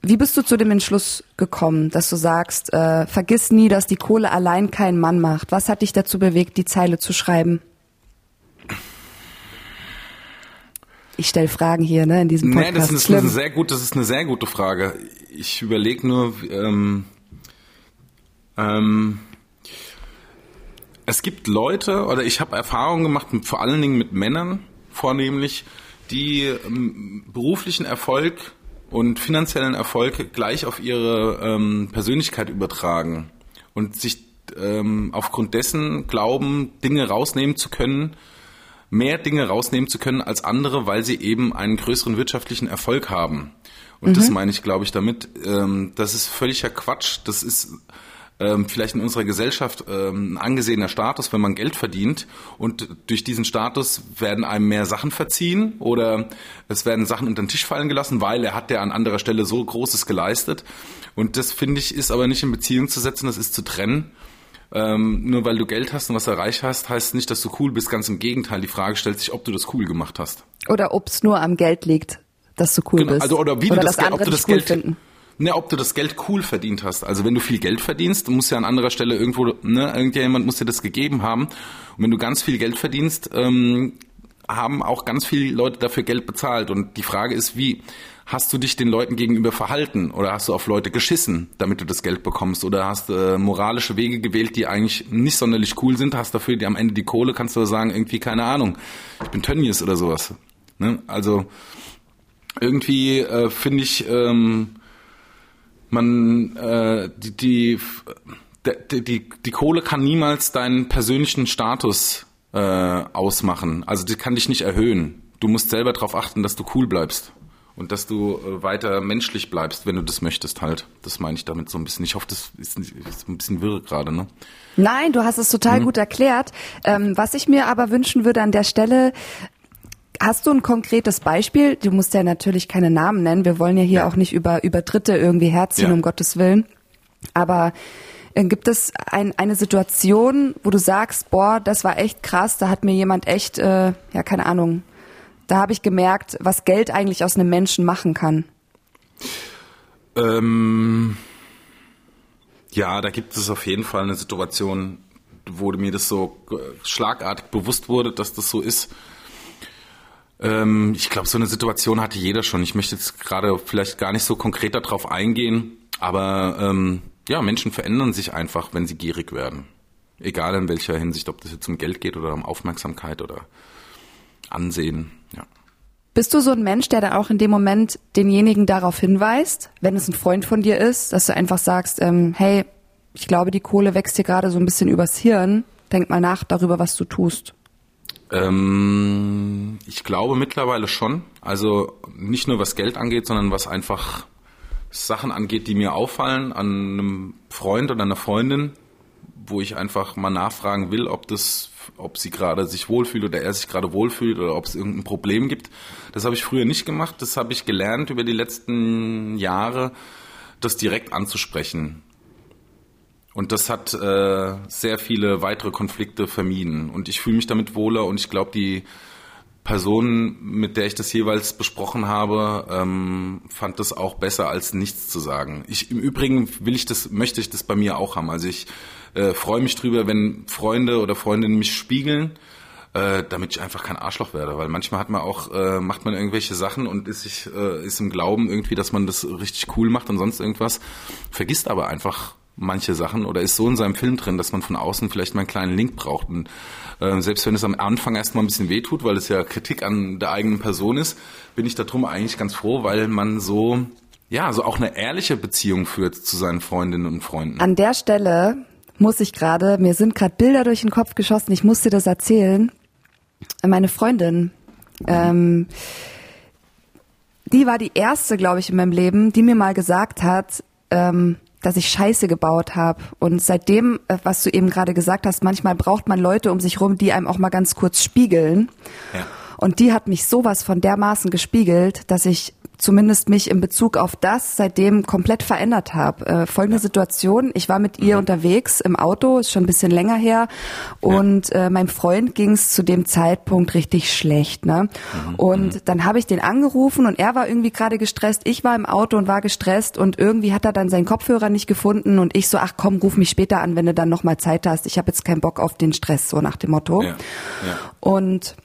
Wie bist du zu dem Entschluss gekommen, dass du sagst, vergiss nie, dass die Kohle allein keinen Mann macht? Was hat dich dazu bewegt, die Zeile zu schreiben? Ich stelle Fragen hier, ne, in diesem Podcast. Nee, das ist eine sehr gute Frage. Ich überlege nur, es gibt Leute, oder ich habe Erfahrungen gemacht, vor allen Dingen mit Männern vornehmlich, die beruflichen Erfolg und finanziellen Erfolg gleich auf ihre Persönlichkeit übertragen und sich aufgrund dessen glauben, mehr Dinge rausnehmen zu können als andere, weil sie eben einen größeren wirtschaftlichen Erfolg haben. Und das meine ich, glaube ich, damit, das ist völliger Quatsch. Das ist vielleicht in unserer Gesellschaft ein angesehener Status, wenn man Geld verdient. Und durch diesen Status werden einem mehr Sachen verziehen oder es werden Sachen unter den Tisch fallen gelassen, weil er hat ja an anderer Stelle so Großes geleistet. Und das, finde ich, ist aber nicht in Beziehung zu setzen, das ist zu trennen. Nur weil du Geld hast und was erreicht hast, heißt nicht, dass du cool bist. Ganz im Gegenteil, die Frage stellt sich, ob du das cool gemacht hast. Oder ob es nur am Geld liegt, dass du cool bist. Also, oder wie oder du das Geld, ob du das cool Geld finden. Ne, ob du das Geld cool verdient hast. Also wenn du viel Geld verdienst, muss ja an anderer Stelle irgendwo, ne, irgendjemand muss dir das gegeben haben. Und wenn du ganz viel Geld verdienst, haben auch ganz viele Leute dafür Geld bezahlt. Und die Frage ist, wie hast du dich den Leuten gegenüber verhalten oder hast du auf Leute geschissen, damit du das Geld bekommst oder hast moralische Wege gewählt, die eigentlich nicht sonderlich cool sind, hast dafür die am Ende die Kohle, kannst du sagen, irgendwie, keine Ahnung, ich bin Tönnies oder sowas. Ne? Also irgendwie finde ich, die Kohle kann niemals deinen persönlichen Status ausmachen. Also die kann dich nicht erhöhen. Du musst selber darauf achten, dass du cool bleibst. Und dass du weiter menschlich bleibst, wenn du das möchtest halt. Das meine ich damit so ein bisschen. Ich hoffe, das ist ein bisschen wirr gerade, ne? Nein, du hast es total gut erklärt. Was ich mir aber wünschen würde an der Stelle, hast du ein konkretes Beispiel? Du musst ja natürlich keine Namen nennen. Wir wollen ja hier auch nicht über Dritte irgendwie herziehen, um Gottes Willen. Aber gibt es eine Situation, wo du sagst, boah, das war echt krass, da hat mir jemand echt, keine Ahnung, da habe ich gemerkt, was Geld eigentlich aus einem Menschen machen kann. Da gibt es auf jeden Fall eine Situation, wo mir das so schlagartig bewusst wurde, dass das so ist. Ich glaube, so eine Situation hatte jeder schon. Ich möchte jetzt gerade vielleicht gar nicht so konkret darauf eingehen, aber Menschen verändern sich einfach, wenn sie gierig werden. Egal in welcher Hinsicht, ob das jetzt um Geld geht oder um Aufmerksamkeit oder Ansehen, ja. Bist du so ein Mensch, der dann auch in dem Moment denjenigen darauf hinweist, wenn es ein Freund von dir ist, dass du einfach sagst, hey, ich glaube, die Kohle wächst dir gerade so ein bisschen übers Hirn. Denk mal nach darüber, was du tust. Ich glaube mittlerweile schon. Also nicht nur was Geld angeht, sondern was einfach Sachen angeht, die mir auffallen an einem Freund oder einer Freundin, wo ich einfach mal nachfragen will, ob sie gerade sich wohlfühlt oder er sich gerade wohlfühlt oder ob es irgendein Problem gibt. Das habe ich früher nicht gemacht. Das habe ich gelernt über die letzten Jahre, das direkt anzusprechen. Und das hat sehr viele weitere Konflikte vermieden. Und ich fühle mich damit wohler und ich glaube, die Personen, mit der ich das jeweils besprochen habe, fand das auch besser, als nichts zu sagen. Im Übrigen möchte ich das bei mir auch haben. Also ich freue mich drüber, wenn Freunde oder Freundinnen mich spiegeln, damit ich einfach kein Arschloch werde. Weil manchmal hat man auch, macht man irgendwelche Sachen und ist im Glauben irgendwie, dass man das richtig cool macht und sonst irgendwas, vergisst aber einfach manche Sachen oder ist so in seinem Film drin, dass man von außen vielleicht mal einen kleinen Link braucht. Und selbst wenn es am Anfang erstmal ein bisschen wehtut, weil es ja Kritik an der eigenen Person ist, bin ich darum eigentlich ganz froh, weil man so, ja, so auch eine ehrliche Beziehung führt zu seinen Freundinnen und Freunden. An der Stelle mir sind gerade Bilder durch den Kopf geschossen, ich muss dir das erzählen. Meine Freundin, die war die erste, glaube ich, in meinem Leben, die mir mal gesagt hat, dass ich Scheiße gebaut habe. Und seitdem, was du eben gerade gesagt hast, manchmal braucht man Leute um sich rum, die einem auch mal ganz kurz spiegeln. Ja. Und die hat mich sowas von dermaßen gespiegelt, dass ich zumindest mich in Bezug auf das seitdem komplett verändert habe. Folgende Situation, ich war mit ihr unterwegs im Auto, ist schon ein bisschen länger her, und meinem Freund ging es zu dem Zeitpunkt richtig schlecht, ne? Und dann habe ich den angerufen und er war irgendwie gerade gestresst, ich war im Auto und war gestresst und irgendwie hat er dann seinen Kopfhörer nicht gefunden und ich so, ach komm, ruf mich später an, wenn du dann nochmal Zeit hast, ich habe jetzt keinen Bock auf den Stress, so nach dem Motto. Ja. Ja. Und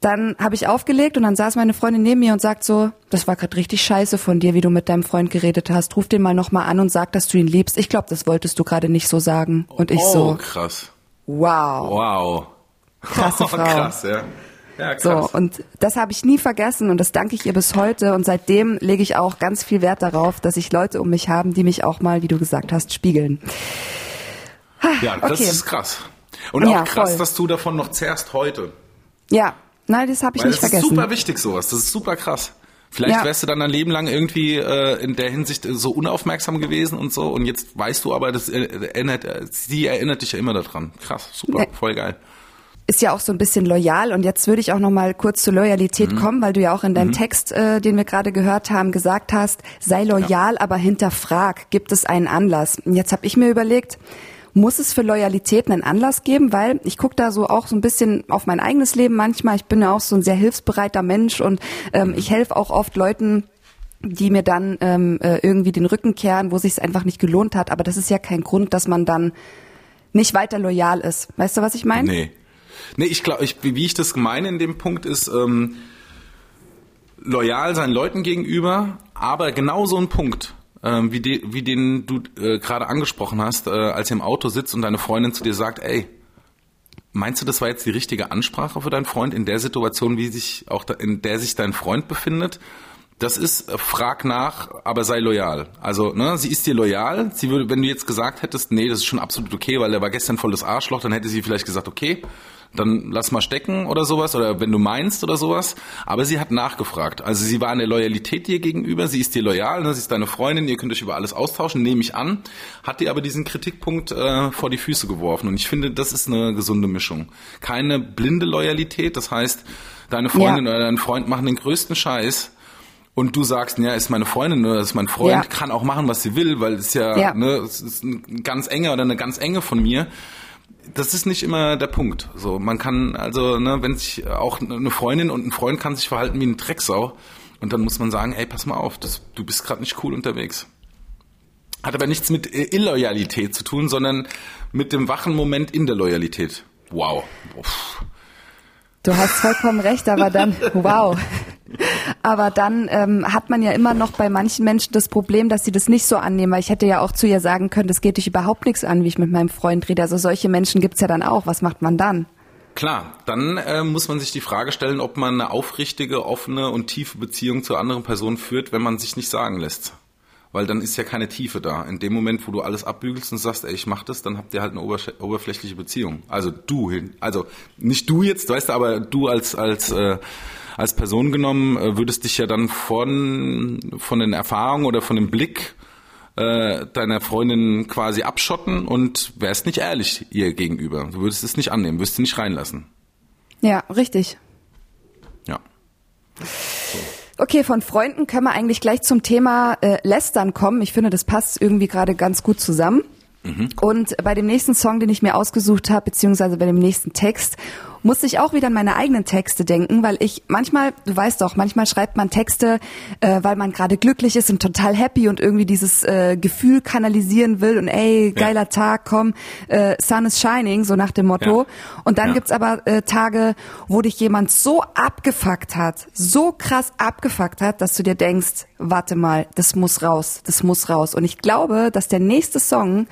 dann habe ich aufgelegt und dann saß meine Freundin neben mir und sagt so, das war gerade richtig scheiße von dir, wie du mit deinem Freund geredet hast. Ruf den mal nochmal an und sag, dass du ihn liebst. Ich glaube, das wolltest du gerade nicht so sagen. Und ich so. Oh, krass. Wow. Wow. Krasse Frau. Krass, ja. Ja, krass. So, und das habe ich nie vergessen und das danke ich ihr bis heute. Und seitdem lege ich auch ganz viel Wert darauf, dass ich Leute um mich haben, die mich auch mal, wie du gesagt hast, spiegeln. Ja, das ist krass. Und auch krass, dass du davon noch zehrst heute. Ja. Nein, das habe ich nicht vergessen. Das ist super wichtig, sowas. Das ist super krass. Vielleicht wärst du dann dein Leben lang irgendwie in der Hinsicht so unaufmerksam gewesen und so. Und jetzt weißt du aber, sie erinnert dich ja immer daran. Krass, super, voll geil. Ist ja auch so ein bisschen loyal. Und jetzt würde ich auch noch mal kurz zur Loyalität kommen, weil du ja auch in deinem Text, den wir gerade gehört haben, gesagt hast, sei loyal, aber hinterfrag, gibt es einen Anlass? Und jetzt habe ich mir überlegt, muss es für Loyalität einen Anlass geben, weil ich gucke da so auch so ein bisschen auf mein eigenes Leben manchmal. Ich bin ja auch so ein sehr hilfsbereiter Mensch und ich helfe auch oft Leuten, die mir dann irgendwie den Rücken kehren, wo sich's einfach nicht gelohnt hat. Aber das ist ja kein Grund, dass man dann nicht weiter loyal ist. Weißt du, was ich meine? Nee, ich glaube, wie ich das meine in dem Punkt ist, loyal seinen Leuten gegenüber, aber genau so ein Punkt. Wie den du gerade angesprochen hast, als ihr im Auto sitzt und deine Freundin zu dir sagt, ey, meinst du, das war jetzt die richtige Ansprache für deinen Freund in der Situation, in der sich dein Freund befindet? Das ist, frag nach, aber sei loyal. Also, ne, sie ist dir loyal. Sie würde, wenn du jetzt gesagt hättest, nee, das ist schon absolut okay, weil er war gestern volles Arschloch, dann hätte sie vielleicht gesagt, okay, dann lass mal stecken oder sowas, oder wenn du meinst oder sowas. Aber sie hat nachgefragt. Also sie war in der Loyalität dir gegenüber, sie ist dir loyal, ne? Sie ist deine Freundin, ihr könnt euch über alles austauschen, nehme ich an. Hat dir aber diesen Kritikpunkt vor die Füße geworfen. Und ich finde, das ist eine gesunde Mischung. Keine blinde Loyalität, das heißt, deine Freundin oder dein Freund machen den größten Scheiß und du sagst, ja, ist meine Freundin oder ist mein Freund, kann auch machen, was sie will, weil es ne, es ist ein ganz enger oder eine ganz enge von mir. Das ist nicht immer der Punkt. So, man kann also, ne, wenn sich auch eine Freundin und ein Freund kann sich verhalten wie eine Drecksau und dann muss man sagen, ey, pass mal auf, du bist gerade nicht cool unterwegs. Hat aber nichts mit Illoyalität zu tun, sondern mit dem wachen Moment in der Loyalität. Wow. Uff. Du hast vollkommen recht, aber dann, wow. Aber dann hat man ja immer noch bei manchen Menschen das Problem, dass sie das nicht so annehmen, weil ich hätte ja auch zu ihr sagen können, das geht dich überhaupt nichts an, wie ich mit meinem Freund rede. Also solche Menschen gibt's ja dann auch. Was macht man dann? Klar, dann muss man sich die Frage stellen, ob man eine aufrichtige, offene und tiefe Beziehung zur anderen Person führt, wenn man sich nicht sagen lässt. Weil dann ist ja keine Tiefe da. In dem Moment, wo du alles abbügelst und sagst, ey, ich mach das, dann habt ihr halt eine oberflächliche Beziehung. Also also nicht du jetzt, weißt du, aber du als Person genommen, würdest dich ja dann von den Erfahrungen oder von dem Blick deiner Freundin quasi abschotten und wärst nicht ehrlich ihr gegenüber. Du würdest es nicht annehmen, würdest sie nicht reinlassen. Ja, richtig. Ja. So. Okay, von Freunden können wir eigentlich gleich zum Thema Lästern kommen. Ich finde, das passt irgendwie gerade ganz gut zusammen. Und bei dem nächsten Song, den ich mir ausgesucht habe, beziehungsweise bei dem nächsten Text, musste ich auch wieder an meine eigenen Texte denken, weil ich manchmal, du weißt doch, manchmal schreibt man Texte, weil man gerade glücklich ist und total happy und irgendwie dieses Gefühl kanalisieren will und ey, geiler Tag, komm, sun is shining, so nach dem Motto. Ja. Und dann gibt's aber Tage, wo dich jemand so abgefuckt hat, so krass abgefuckt hat, dass du dir denkst, warte mal, das muss raus, das muss raus. Und ich glaube, dass der nächste Song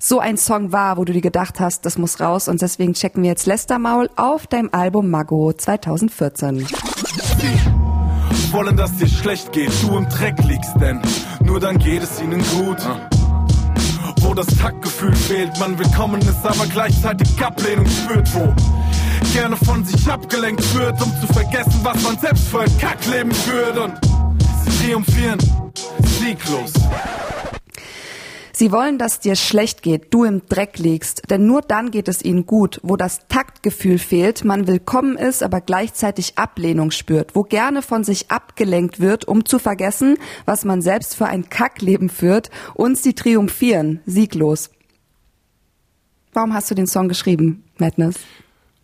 so ein Song war, wo du dir gedacht hast, das muss raus. Und deswegen checken wir jetzt Lästermaul auf deinem Album Mágo 2014. Die wollen, dass dir schlecht geht, du im Dreck liegst, denn nur dann geht es ihnen gut. Wo das Taktgefühl fehlt, man willkommen ist, aber gleichzeitig Ablehnung spürt, wo gerne von sich abgelenkt wird, um zu vergessen, was man selbst für ein Kackleben führt. Und sie triumphieren, sieglos. Sie wollen, dass dir schlecht geht, du im Dreck liegst, denn nur dann geht es ihnen gut, wo das Taktgefühl fehlt, man willkommen ist, aber gleichzeitig Ablehnung spürt, wo gerne von sich abgelenkt wird, um zu vergessen, was man selbst für ein Kackleben führt, und sie triumphieren, sieglos. Warum hast du den Song geschrieben, Madness?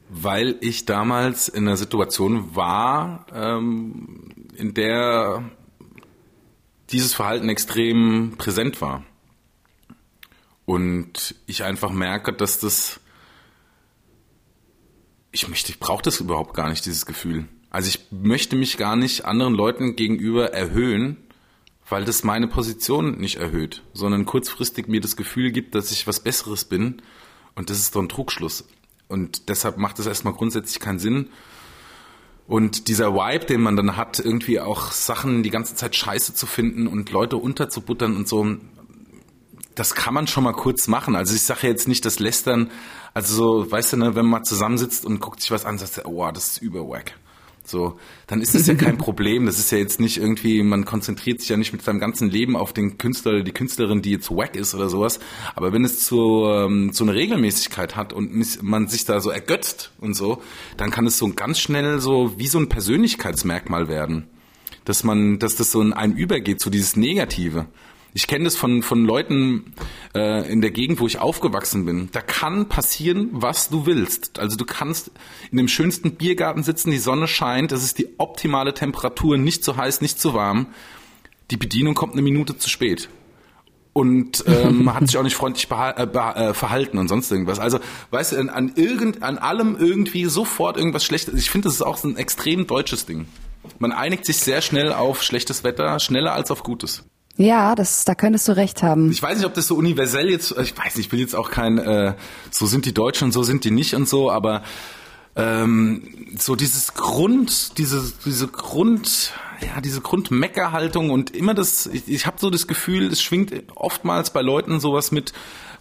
Weil ich damals in einer Situation war, in der dieses Verhalten extrem präsent war. Und ich einfach merke, dass das, ich brauche das überhaupt gar nicht, dieses Gefühl. Also ich möchte mich gar nicht anderen Leuten gegenüber erhöhen, weil das meine Position nicht erhöht, sondern kurzfristig mir das Gefühl gibt, dass ich was Besseres bin, und das ist so ein Trugschluss. Und deshalb macht das erstmal grundsätzlich keinen Sinn. Und dieser Vibe, den man dann hat, irgendwie auch Sachen die ganze Zeit scheiße zu finden und Leute unterzubuttern und so, das kann man schon mal kurz machen. Also ich sage jetzt nicht, das Lästern, also so, weißt du, ne, wenn man mal zusammensitzt und guckt sich was an, sagt, oh, das ist überwack. So, dann ist das ja kein Problem. Das ist ja jetzt nicht irgendwie, man konzentriert sich ja nicht mit seinem ganzen Leben auf den Künstler oder die Künstlerin, die jetzt wack ist oder sowas. Aber wenn es so eine Regelmäßigkeit hat und man sich da so ergötzt und so, dann kann es so ganz schnell so wie so ein Persönlichkeitsmerkmal werden. Dass das so in einen übergeht, so dieses Negative. Ich kenne das von Leuten in der Gegend, wo ich aufgewachsen bin. Da kann passieren, was du willst. Also du kannst in dem schönsten Biergarten sitzen, die Sonne scheint, es ist die optimale Temperatur, nicht zu heiß, nicht zu warm. Die Bedienung kommt eine Minute zu spät. Und man hat sich auch nicht freundlich verhalten und sonst irgendwas. Also, weißt du, an allem irgendwie sofort irgendwas Schlechtes. Ich finde, das ist auch so ein extrem deutsches Ding. Man einigt sich sehr schnell auf schlechtes Wetter, schneller als auf gutes. Ja, da könntest du recht haben. Ich weiß nicht, ob das so universell jetzt, ich bin jetzt auch kein, so sind die Deutschen und so sind die nicht und so, aber so dieses diese Grundmeckerhaltung und immer das, ich habe so das Gefühl, es schwingt oftmals bei Leuten sowas mit,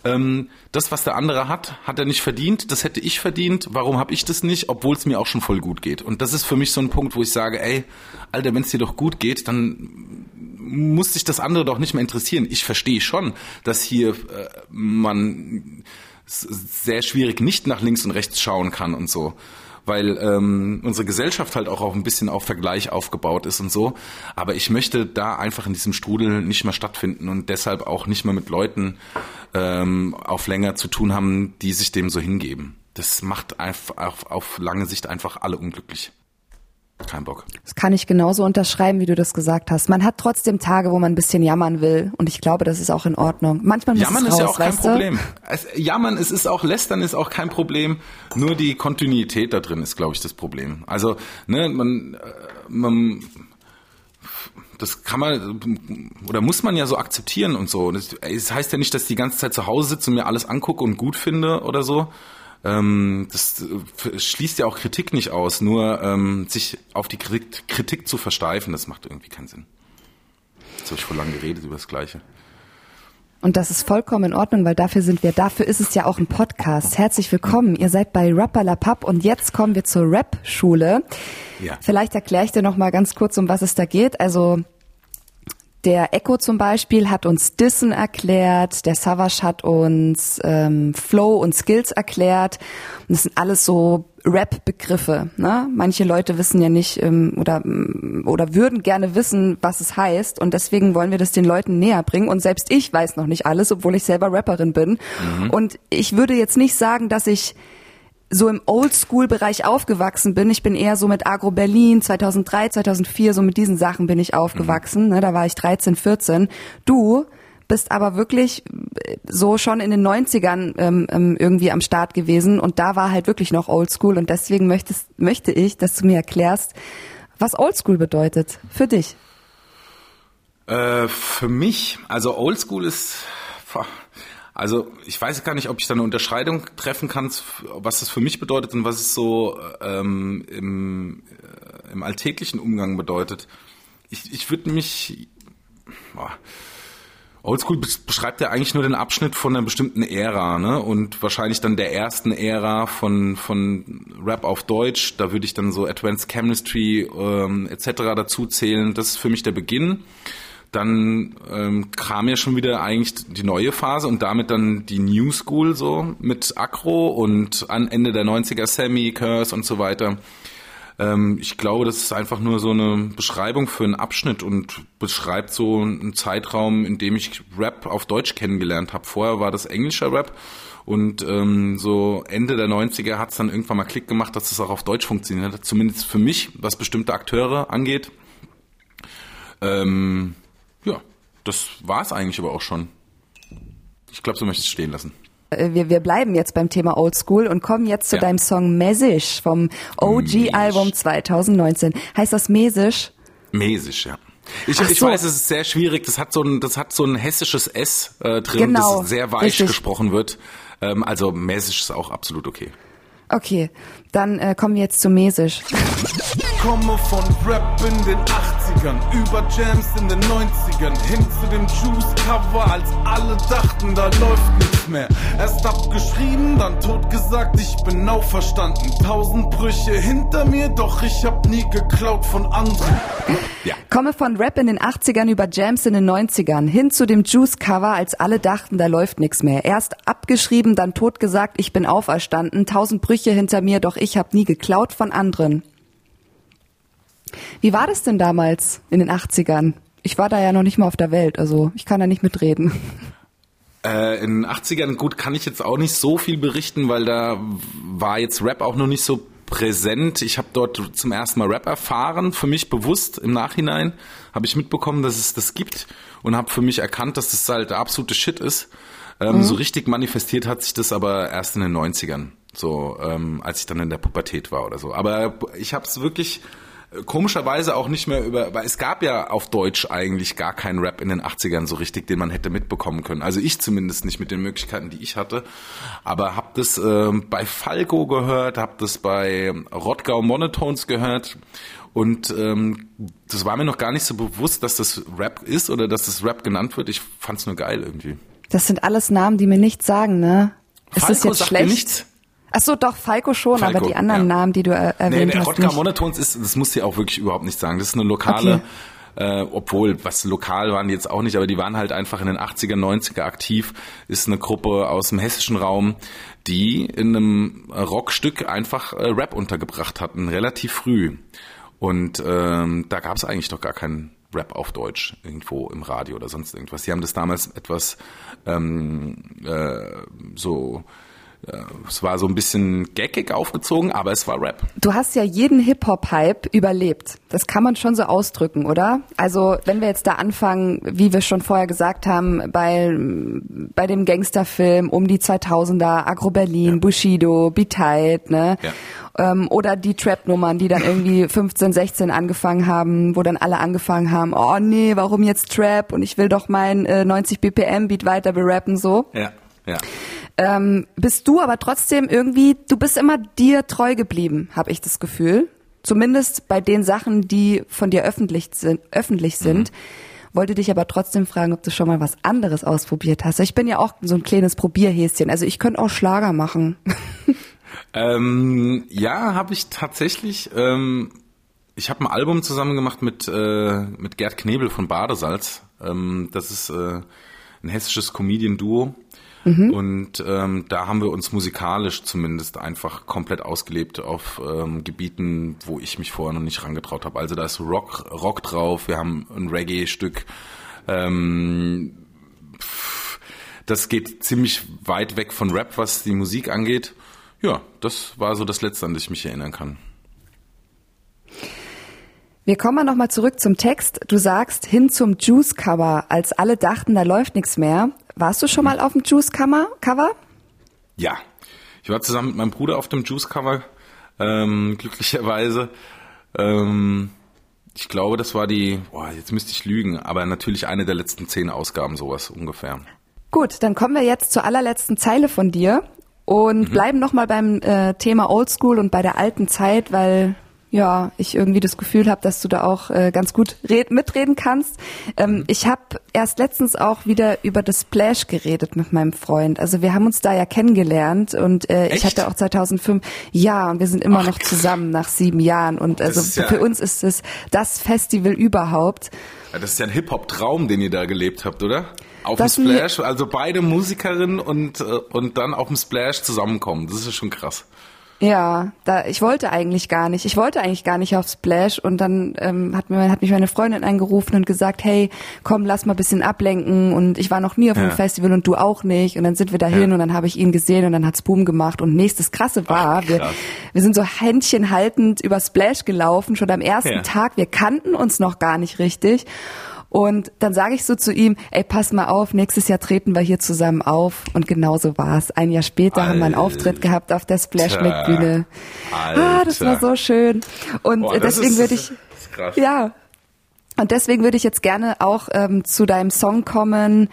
das, was der andere hat, hat er nicht verdient, das hätte ich verdient, warum habe ich das nicht, obwohl es mir auch schon voll gut geht. Und das ist für mich so ein Punkt, wo ich sage, ey, Alter, wenn es dir doch gut geht, dann muss sich das andere doch nicht mehr interessieren. Ich verstehe schon, dass hier man sehr schwierig nicht nach links und rechts schauen kann und so, weil unsere Gesellschaft halt auch ein bisschen auf Vergleich aufgebaut ist und so, aber ich möchte da einfach in diesem Strudel nicht mehr stattfinden und deshalb auch nicht mehr mit Leuten auf länger zu tun haben, die sich dem so hingeben. Das macht einfach auf lange Sicht einfach alle unglücklich. Kein Bock. Das kann ich genauso unterschreiben, wie du das gesagt hast. Man hat trotzdem Tage, wo man ein bisschen jammern will, und ich glaube, das ist auch in Ordnung. Manchmal muss jammern es raus, ist ja auch kein Problem. Jammern, es ist auch Lästern, ist auch kein Problem. Nur die Kontinuität da drin ist, glaube ich, das Problem. Also, ne, man das kann man oder muss man ja so akzeptieren und so. Das heißt ja nicht, dass ich die ganze Zeit zu Hause sitze und mir alles angucke und gut finde oder so. Das schließt ja auch Kritik nicht aus, nur sich auf die Kritik zu versteifen, das macht irgendwie keinen Sinn. Jetzt habe ich vor lang geredet über das Gleiche. Und das ist vollkommen in Ordnung, weil dafür sind wir. Dafür ist es ja auch ein Podcast. Herzlich willkommen. Ihr seid bei Rapperlapap und jetzt kommen wir zur Rap-Schule. Ja. Vielleicht erkläre ich dir nochmal ganz kurz, um was es da geht. Also der Echo zum Beispiel hat uns Dissen erklärt, der Savage hat uns Flow und Skills erklärt. Und das sind alles so Rap-Begriffe, ne? Manche Leute wissen ja nicht oder würden gerne wissen, was es heißt. Und deswegen wollen wir das den Leuten näher bringen. Und selbst ich weiß noch nicht alles, obwohl ich selber Rapperin bin. Mhm. Und ich würde jetzt nicht sagen, dass ich so im Oldschool-Bereich aufgewachsen bin. Ich bin eher so mit Aggro Berlin 2003, 2004, so mit diesen Sachen bin ich aufgewachsen. Mhm. Ne, da war ich 13, 14. Du bist aber wirklich so schon in den 90ern irgendwie am Start gewesen und da war halt wirklich noch Oldschool und deswegen möchte ich, dass du mir erklärst, was Oldschool bedeutet für dich. Für mich, also Oldschool ist... Also ich weiß gar nicht, ob ich da eine Unterscheidung treffen kann, was das für mich bedeutet und was es so im alltäglichen Umgang bedeutet. Ich würde mich... Oldschool beschreibt ja eigentlich nur den Abschnitt von einer bestimmten Ära, ne? Und wahrscheinlich dann der ersten Ära von Rap auf Deutsch. Da würde ich dann so Advanced Chemistry etc. dazu zählen. Das ist für mich der Beginn. Dann kam ja schon wieder eigentlich die neue Phase und damit dann die New School so mit Aggro und an Ende der 90er Sammy, Curse und so weiter. Ich glaube, das ist einfach nur so eine Beschreibung für einen Abschnitt und beschreibt so einen Zeitraum, in dem ich Rap auf Deutsch kennengelernt habe. Vorher war das englischer Rap und so Ende der 90er hat es dann irgendwann mal Klick gemacht, dass das auch auf Deutsch funktioniert hat. Zumindest für mich, was bestimmte Akteure angeht. Ja, das war es eigentlich aber auch schon. Ich glaube, so möchte ich es stehen lassen. Wir bleiben jetzt beim Thema Oldschool und kommen jetzt zu deinem Song Mäsisch vom OG-Album 2019. Heißt das Mäsisch? Mäsisch, ja. Ich weiß, es ist sehr schwierig. Das hat so ein hessisches S drin, genau, das sehr weich gesprochen wird. Also Mäsisch ist auch absolut okay. Okay, dann kommen wir jetzt zu Mäsisch. Ich komme von Rap in den 80ern, über Jams in den 90ern, hin zu dem Juice-Cover, als alle dachten, da läuft nichts mehr. Erst abgeschrieben, dann totgesagt, ich bin auferstanden. 1000 Brüche hinter mir, doch ich hab nie geklaut von anderen. Ja. Komme von Rap in den 80ern über Jams in den 90ern, hin zu dem Juice-Cover, als alle dachten, da läuft nichts mehr. Erst abgeschrieben, dann totgesagt, ich bin auferstanden. 1000 Brüche hinter mir, doch ich hab nie geklaut von anderen. Wie war das denn damals in den 80ern? Ich war da ja noch nicht mal auf der Welt, also ich kann da nicht mitreden. In den 80ern, gut, kann ich jetzt auch nicht so viel berichten, weil da war jetzt Rap auch noch nicht so präsent. Ich habe dort zum ersten Mal Rap erfahren, für mich bewusst im Nachhinein habe ich mitbekommen, dass es das gibt und habe für mich erkannt, dass das halt der absolute Shit ist. So richtig manifestiert hat sich das aber erst in den 90ern, so als ich dann in der Pubertät war oder so. Aber ich habe es wirklich... komischerweise auch nicht mehr weil es gab ja auf Deutsch eigentlich gar keinen Rap in den 80ern so richtig, den man hätte mitbekommen können. Also ich zumindest nicht mit den Möglichkeiten, die ich hatte. Aber hab das bei Falco gehört, hab das bei Rodgau Monotones gehört und das war mir noch gar nicht so bewusst, dass das Rap ist oder dass das Rap genannt wird. Ich fand's nur geil irgendwie. Das sind alles Namen, die mir nichts sagen, ne? Ist Falco das jetzt sagt schlecht? Mir nichts. Ach so, doch, Falco schon, Falco, aber die anderen Namen, die du erwähnt hast. Nee, der Rodgau Monotones ist, das muss dir auch wirklich überhaupt nicht sagen. Das ist eine lokale, obwohl, was lokal waren die jetzt auch nicht, aber die waren halt einfach in den 80er, 90er aktiv, ist eine Gruppe aus dem hessischen Raum, die in einem Rockstück einfach Rap untergebracht hatten, relativ früh. Und da gab es eigentlich doch gar keinen Rap auf Deutsch irgendwo im Radio oder sonst irgendwas. Die haben das damals etwas es war so ein bisschen gaggig aufgezogen, aber es war Rap. Du hast ja jeden Hip-Hop-Hype überlebt. Das kann man schon so ausdrücken, oder? Also wenn wir jetzt da anfangen, wie wir schon vorher gesagt haben, bei dem Gangsterfilm um die 2000er, Aggro Berlin, Bushido, B-Tight, ne? Ja. Oder die Trap-Nummern, die dann irgendwie 15, 16 angefangen haben, wo dann alle angefangen haben, oh nee, warum jetzt Trap? Und ich will doch meinen 90 BPM-Beat weiter berappen, so. Ja, ja. Bist du aber trotzdem irgendwie, du bist immer dir treu geblieben, habe ich das Gefühl. Zumindest bei den Sachen, die von dir öffentlich sind. Wollte dich aber trotzdem fragen, ob du schon mal was anderes ausprobiert hast. Ich bin ja auch so ein kleines Probierhäschen, also ich könnte auch Schlager machen. Ja, habe ich tatsächlich. Ich habe ein Album zusammen gemacht mit Gerd Knebel von Badesalz. Das ist ein hessisches Comedian-Duo. Mhm. Und da haben wir uns musikalisch zumindest einfach komplett ausgelebt auf Gebieten, wo ich mich vorher noch nicht rangetraut habe. Also da ist Rock drauf, wir haben ein Reggae-Stück. Das geht ziemlich weit weg von Rap, was die Musik angeht. Ja, das war so das Letzte, an das ich mich erinnern kann. Wir kommen mal nochmal zurück zum Text. Du sagst, hin zum Juice-Cover, als alle dachten, da läuft nichts mehr. Warst du schon mal auf dem Juice-Cover? Ja, ich war zusammen mit meinem Bruder auf dem Juice-Cover, glücklicherweise. Ich glaube, das war jetzt müsste ich lügen, aber natürlich eine der letzten 10 Ausgaben, sowas ungefähr. Gut, dann kommen wir jetzt zur allerletzten Zeile von dir und bleiben nochmal beim Thema Oldschool und bei der alten Zeit, weil ja ich irgendwie das Gefühl habe, dass du da auch ganz gut mitreden kannst. Ich habe erst letztens auch wieder über das Splash geredet mit meinem Freund. Also wir haben uns da ja kennengelernt und ich hatte auch 2005, ja, und wir sind immer noch zusammen nach 7 Jahren und also für uns ist es das Festival überhaupt. Ja, das ist ja ein Hip-Hop-Traum, den ihr da gelebt habt, oder? Auf dem Splash, also beide Musikerinnen und dann auf dem Splash zusammenkommen. Das ist ja schon krass. Ja, ich wollte eigentlich gar nicht auf Splash und dann hat mich meine Freundin angerufen und gesagt, hey, komm, lass mal ein bisschen ablenken und ich war noch nie auf dem Festival und du auch nicht und dann sind wir dahin und dann habe ich ihn gesehen und dann hat's Boom gemacht und nächstes Krasse war, wir sind so händchenhaltend über Splash gelaufen, schon am ersten Tag, wir kannten uns noch gar nicht richtig. Und dann sage ich so zu ihm, ey, pass mal auf, nächstes Jahr treten wir hier zusammen auf. Und genauso war's. Ein Jahr später haben wir einen Auftritt gehabt auf der Splash-Mac-Bühne. Ah, das war so schön. Und deswegen würde ich jetzt gerne auch zu deinem Song kommen.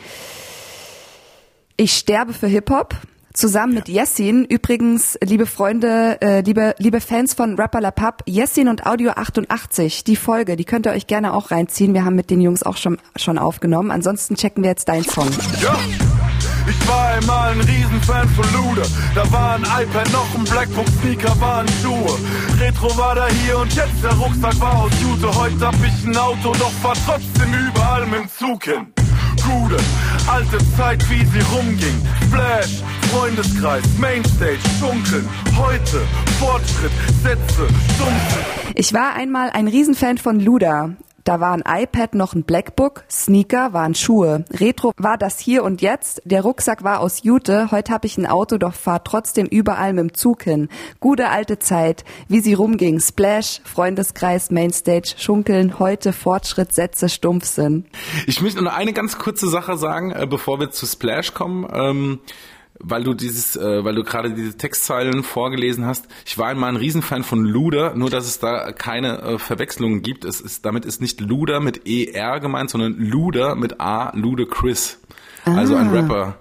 Ich sterbe für Hip-Hop. Zusammen mit Jessin, übrigens, liebe Freunde, liebe Fans von Rapper La Papp, Jessin und Audio 88, die Folge, die könnt ihr euch gerne auch reinziehen. Wir haben mit den Jungs auch schon aufgenommen. Ansonsten checken wir jetzt deinen Song. Ja. Ich war einmal ein Riesenfan von Luda. Da war ein iPad, noch ein Blackbook, Sneaker waren Schuhe. Retro war da hier und jetzt der Rucksack war aus Jute. Heute hab ich ein Auto, doch fahr trotzdem überall mit dem Zug hin. Gute, alte Zeit, wie sie rumging. Splash, Freundeskreis, Mainstage, Dunkeln, heute, Fortschritt, Sätze, Dunkel. Ich war einmal ein Riesenfan von Luda. Da war ein iPad, noch ein Blackbook, Sneaker waren Schuhe. Retro war das hier und jetzt, der Rucksack war aus Jute, heute hab ich ein Auto, doch fahr trotzdem überall mit dem Zug hin. Gute alte Zeit, wie sie rumging, Splash, Freundeskreis, Mainstage, Schunkeln, heute Fortschritt, Sätze, Stumpfsinn. Ich möchte nur eine ganz kurze Sache sagen, bevor wir zu Splash kommen, weil du gerade diese Textzeilen vorgelesen hast. Ich war einmal ein Riesenfan von Luda, nur dass es da keine Verwechslungen gibt. Damit ist nicht Luda mit ER gemeint, sondern Luda mit A, Ludacris. Also ein Rapper.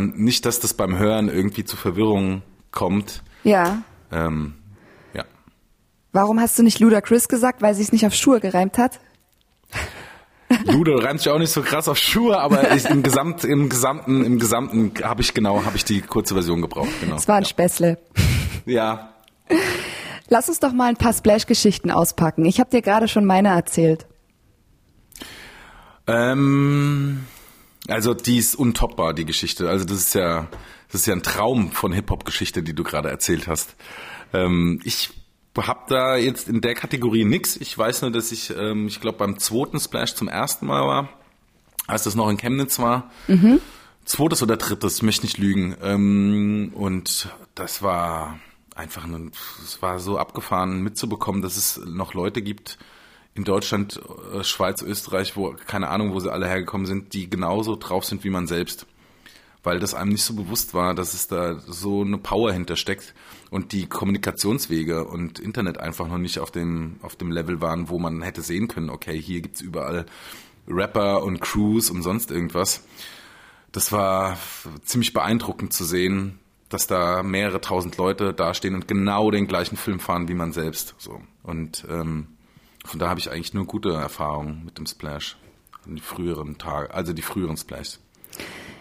Nicht, dass das beim Hören irgendwie zu Verwirrung kommt. Ja. Warum hast du nicht Ludacris gesagt, weil sie es nicht auf Schuhe gereimt hat? Ludo reimt sich auch nicht so krass auf Schuhe, aber im Gesamten habe ich die kurze Version gebraucht. Genau. Es war ein Späßle. Ja. Lass uns doch mal ein paar Splash-Geschichten auspacken. Ich habe dir gerade schon meine erzählt. Also die ist untoppbar, die Geschichte. Also das ist ja ein Traum von Hip-Hop-Geschichte, die du gerade erzählt hast. Ich habe da jetzt in der Kategorie nichts. Ich weiß nur, dass ich glaube, beim 2. Splash zum 1. Mal war, als das noch in Chemnitz war. Mhm. 2. oder 3., möchte nicht lügen. Und das war einfach, es war so abgefahren mitzubekommen, dass es noch Leute gibt in Deutschland, Schweiz, Österreich, wo, keine Ahnung, wo sie alle hergekommen sind, die genauso drauf sind wie man selbst. Weil das einem nicht so bewusst war, dass es da so eine Power hintersteckt und die Kommunikationswege und Internet einfach noch nicht auf dem Level waren, wo man hätte sehen können, okay, hier gibt's überall Rapper und Crews und sonst irgendwas. Das war ziemlich beeindruckend zu sehen, dass da mehrere tausend Leute dastehen und genau den gleichen Film fahren wie man selbst. So. Und von da habe ich eigentlich nur gute Erfahrungen mit dem Splash, die früheren Splashs.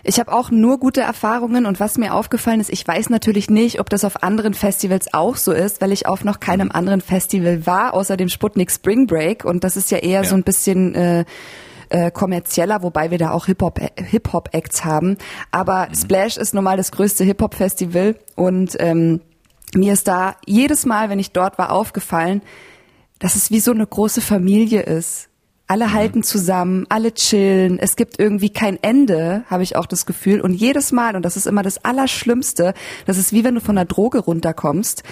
Ich habe auch nur gute Erfahrungen und was mir aufgefallen ist, ich weiß natürlich nicht, ob das auf anderen Festivals auch so ist, weil ich auf noch keinem anderen Festival war, außer dem Sputnik Spring Break und das ist ja eher so ein bisschen kommerzieller, wobei wir da auch Hip-Hop-Acts haben, aber Splash ist nun mal das größte Hip-Hop-Festival und mir ist da jedes Mal, wenn ich dort war, aufgefallen, dass es wie so eine große Familie ist. Alle halten zusammen, alle chillen, es gibt irgendwie kein Ende, habe ich auch das Gefühl. Und jedes Mal, und das ist immer das Allerschlimmste, das ist wie wenn du von einer Droge runterkommst,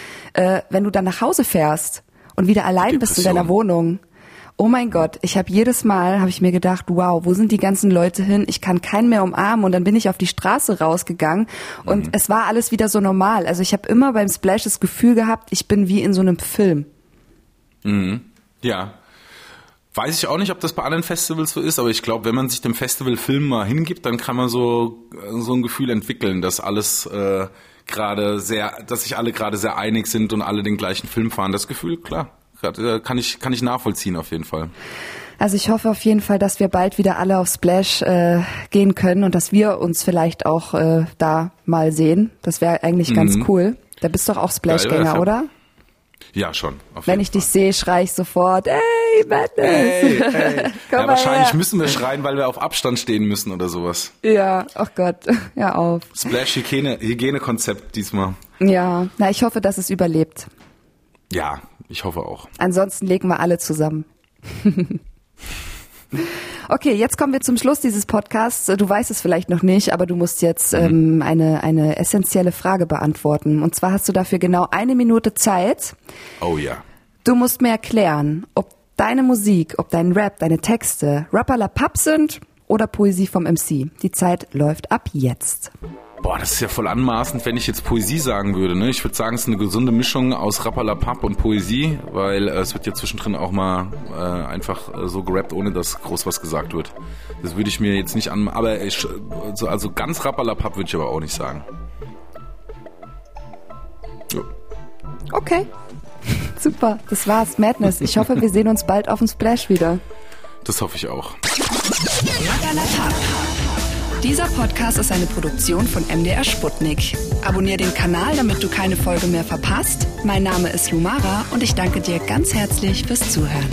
wenn du dann nach Hause fährst und wieder allein bist in deiner Wohnung. Oh mein Gott, ich habe jedes Mal, habe ich mir gedacht, wow, wo sind die ganzen Leute hin? Ich kann keinen mehr umarmen. Und dann bin ich auf die Straße rausgegangen und es war alles wieder so normal. Also ich habe immer beim Splash das Gefühl gehabt, ich bin wie in so einem Film. Mhm. Ja. Weiß ich auch nicht, ob das bei anderen Festivals so ist, aber ich glaube, wenn man sich dem Festivalfilm mal hingibt, dann kann man so ein Gefühl entwickeln, dass alles dass sich alle gerade sehr einig sind und alle den gleichen Film fahren. Das Gefühl, klar, kann ich nachvollziehen auf jeden Fall. Also ich hoffe auf jeden Fall, dass wir bald wieder alle auf Splash gehen können und dass wir uns vielleicht auch da mal sehen. Das wäre eigentlich ganz cool. Da bist du doch auch Splashgänger, ja, oder? Ja, schon. Wenn ich dich sehe, schreie ich sofort, ey, Madness! Hey. Ja, wahrscheinlich müssen wir schreien, weil wir auf Abstand stehen müssen oder sowas. Ja, ach Gott, ja auf. Splash-Hygienekonzept diesmal. Ja, na, ich hoffe, dass es überlebt. Ja, ich hoffe auch. Ansonsten legen wir alle zusammen. Okay, jetzt kommen wir zum Schluss dieses Podcasts. Du weißt es vielleicht noch nicht, aber du musst jetzt eine essentielle Frage beantworten. Und zwar hast du dafür genau 1 Minute Zeit. Oh ja. Du musst mir erklären, ob deine Musik, ob dein Rap, deine Texte Rapperlapapp sind oder Poesie vom MC. Die Zeit läuft ab jetzt. Boah, das ist ja voll anmaßend, wenn ich jetzt Poesie sagen würde. Ne? Ich würde sagen, es ist eine gesunde Mischung aus Rapperlapapp und Poesie, weil es wird ja zwischendrin auch mal einfach so gerappt, ohne dass groß was gesagt wird. Das würde ich mir jetzt nicht anmaßen. Aber also ganz Rapperlapapp würde ich aber auch nicht sagen. Ja. Okay, super. Das war's, Madness. Ich hoffe, wir sehen uns bald auf dem Splash wieder. Das hoffe ich auch. Dieser Podcast ist eine Produktion von MDR Sputnik. Abonnier den Kanal, damit du keine Folge mehr verpasst. Mein Name ist Lumara und ich danke dir ganz herzlich fürs Zuhören.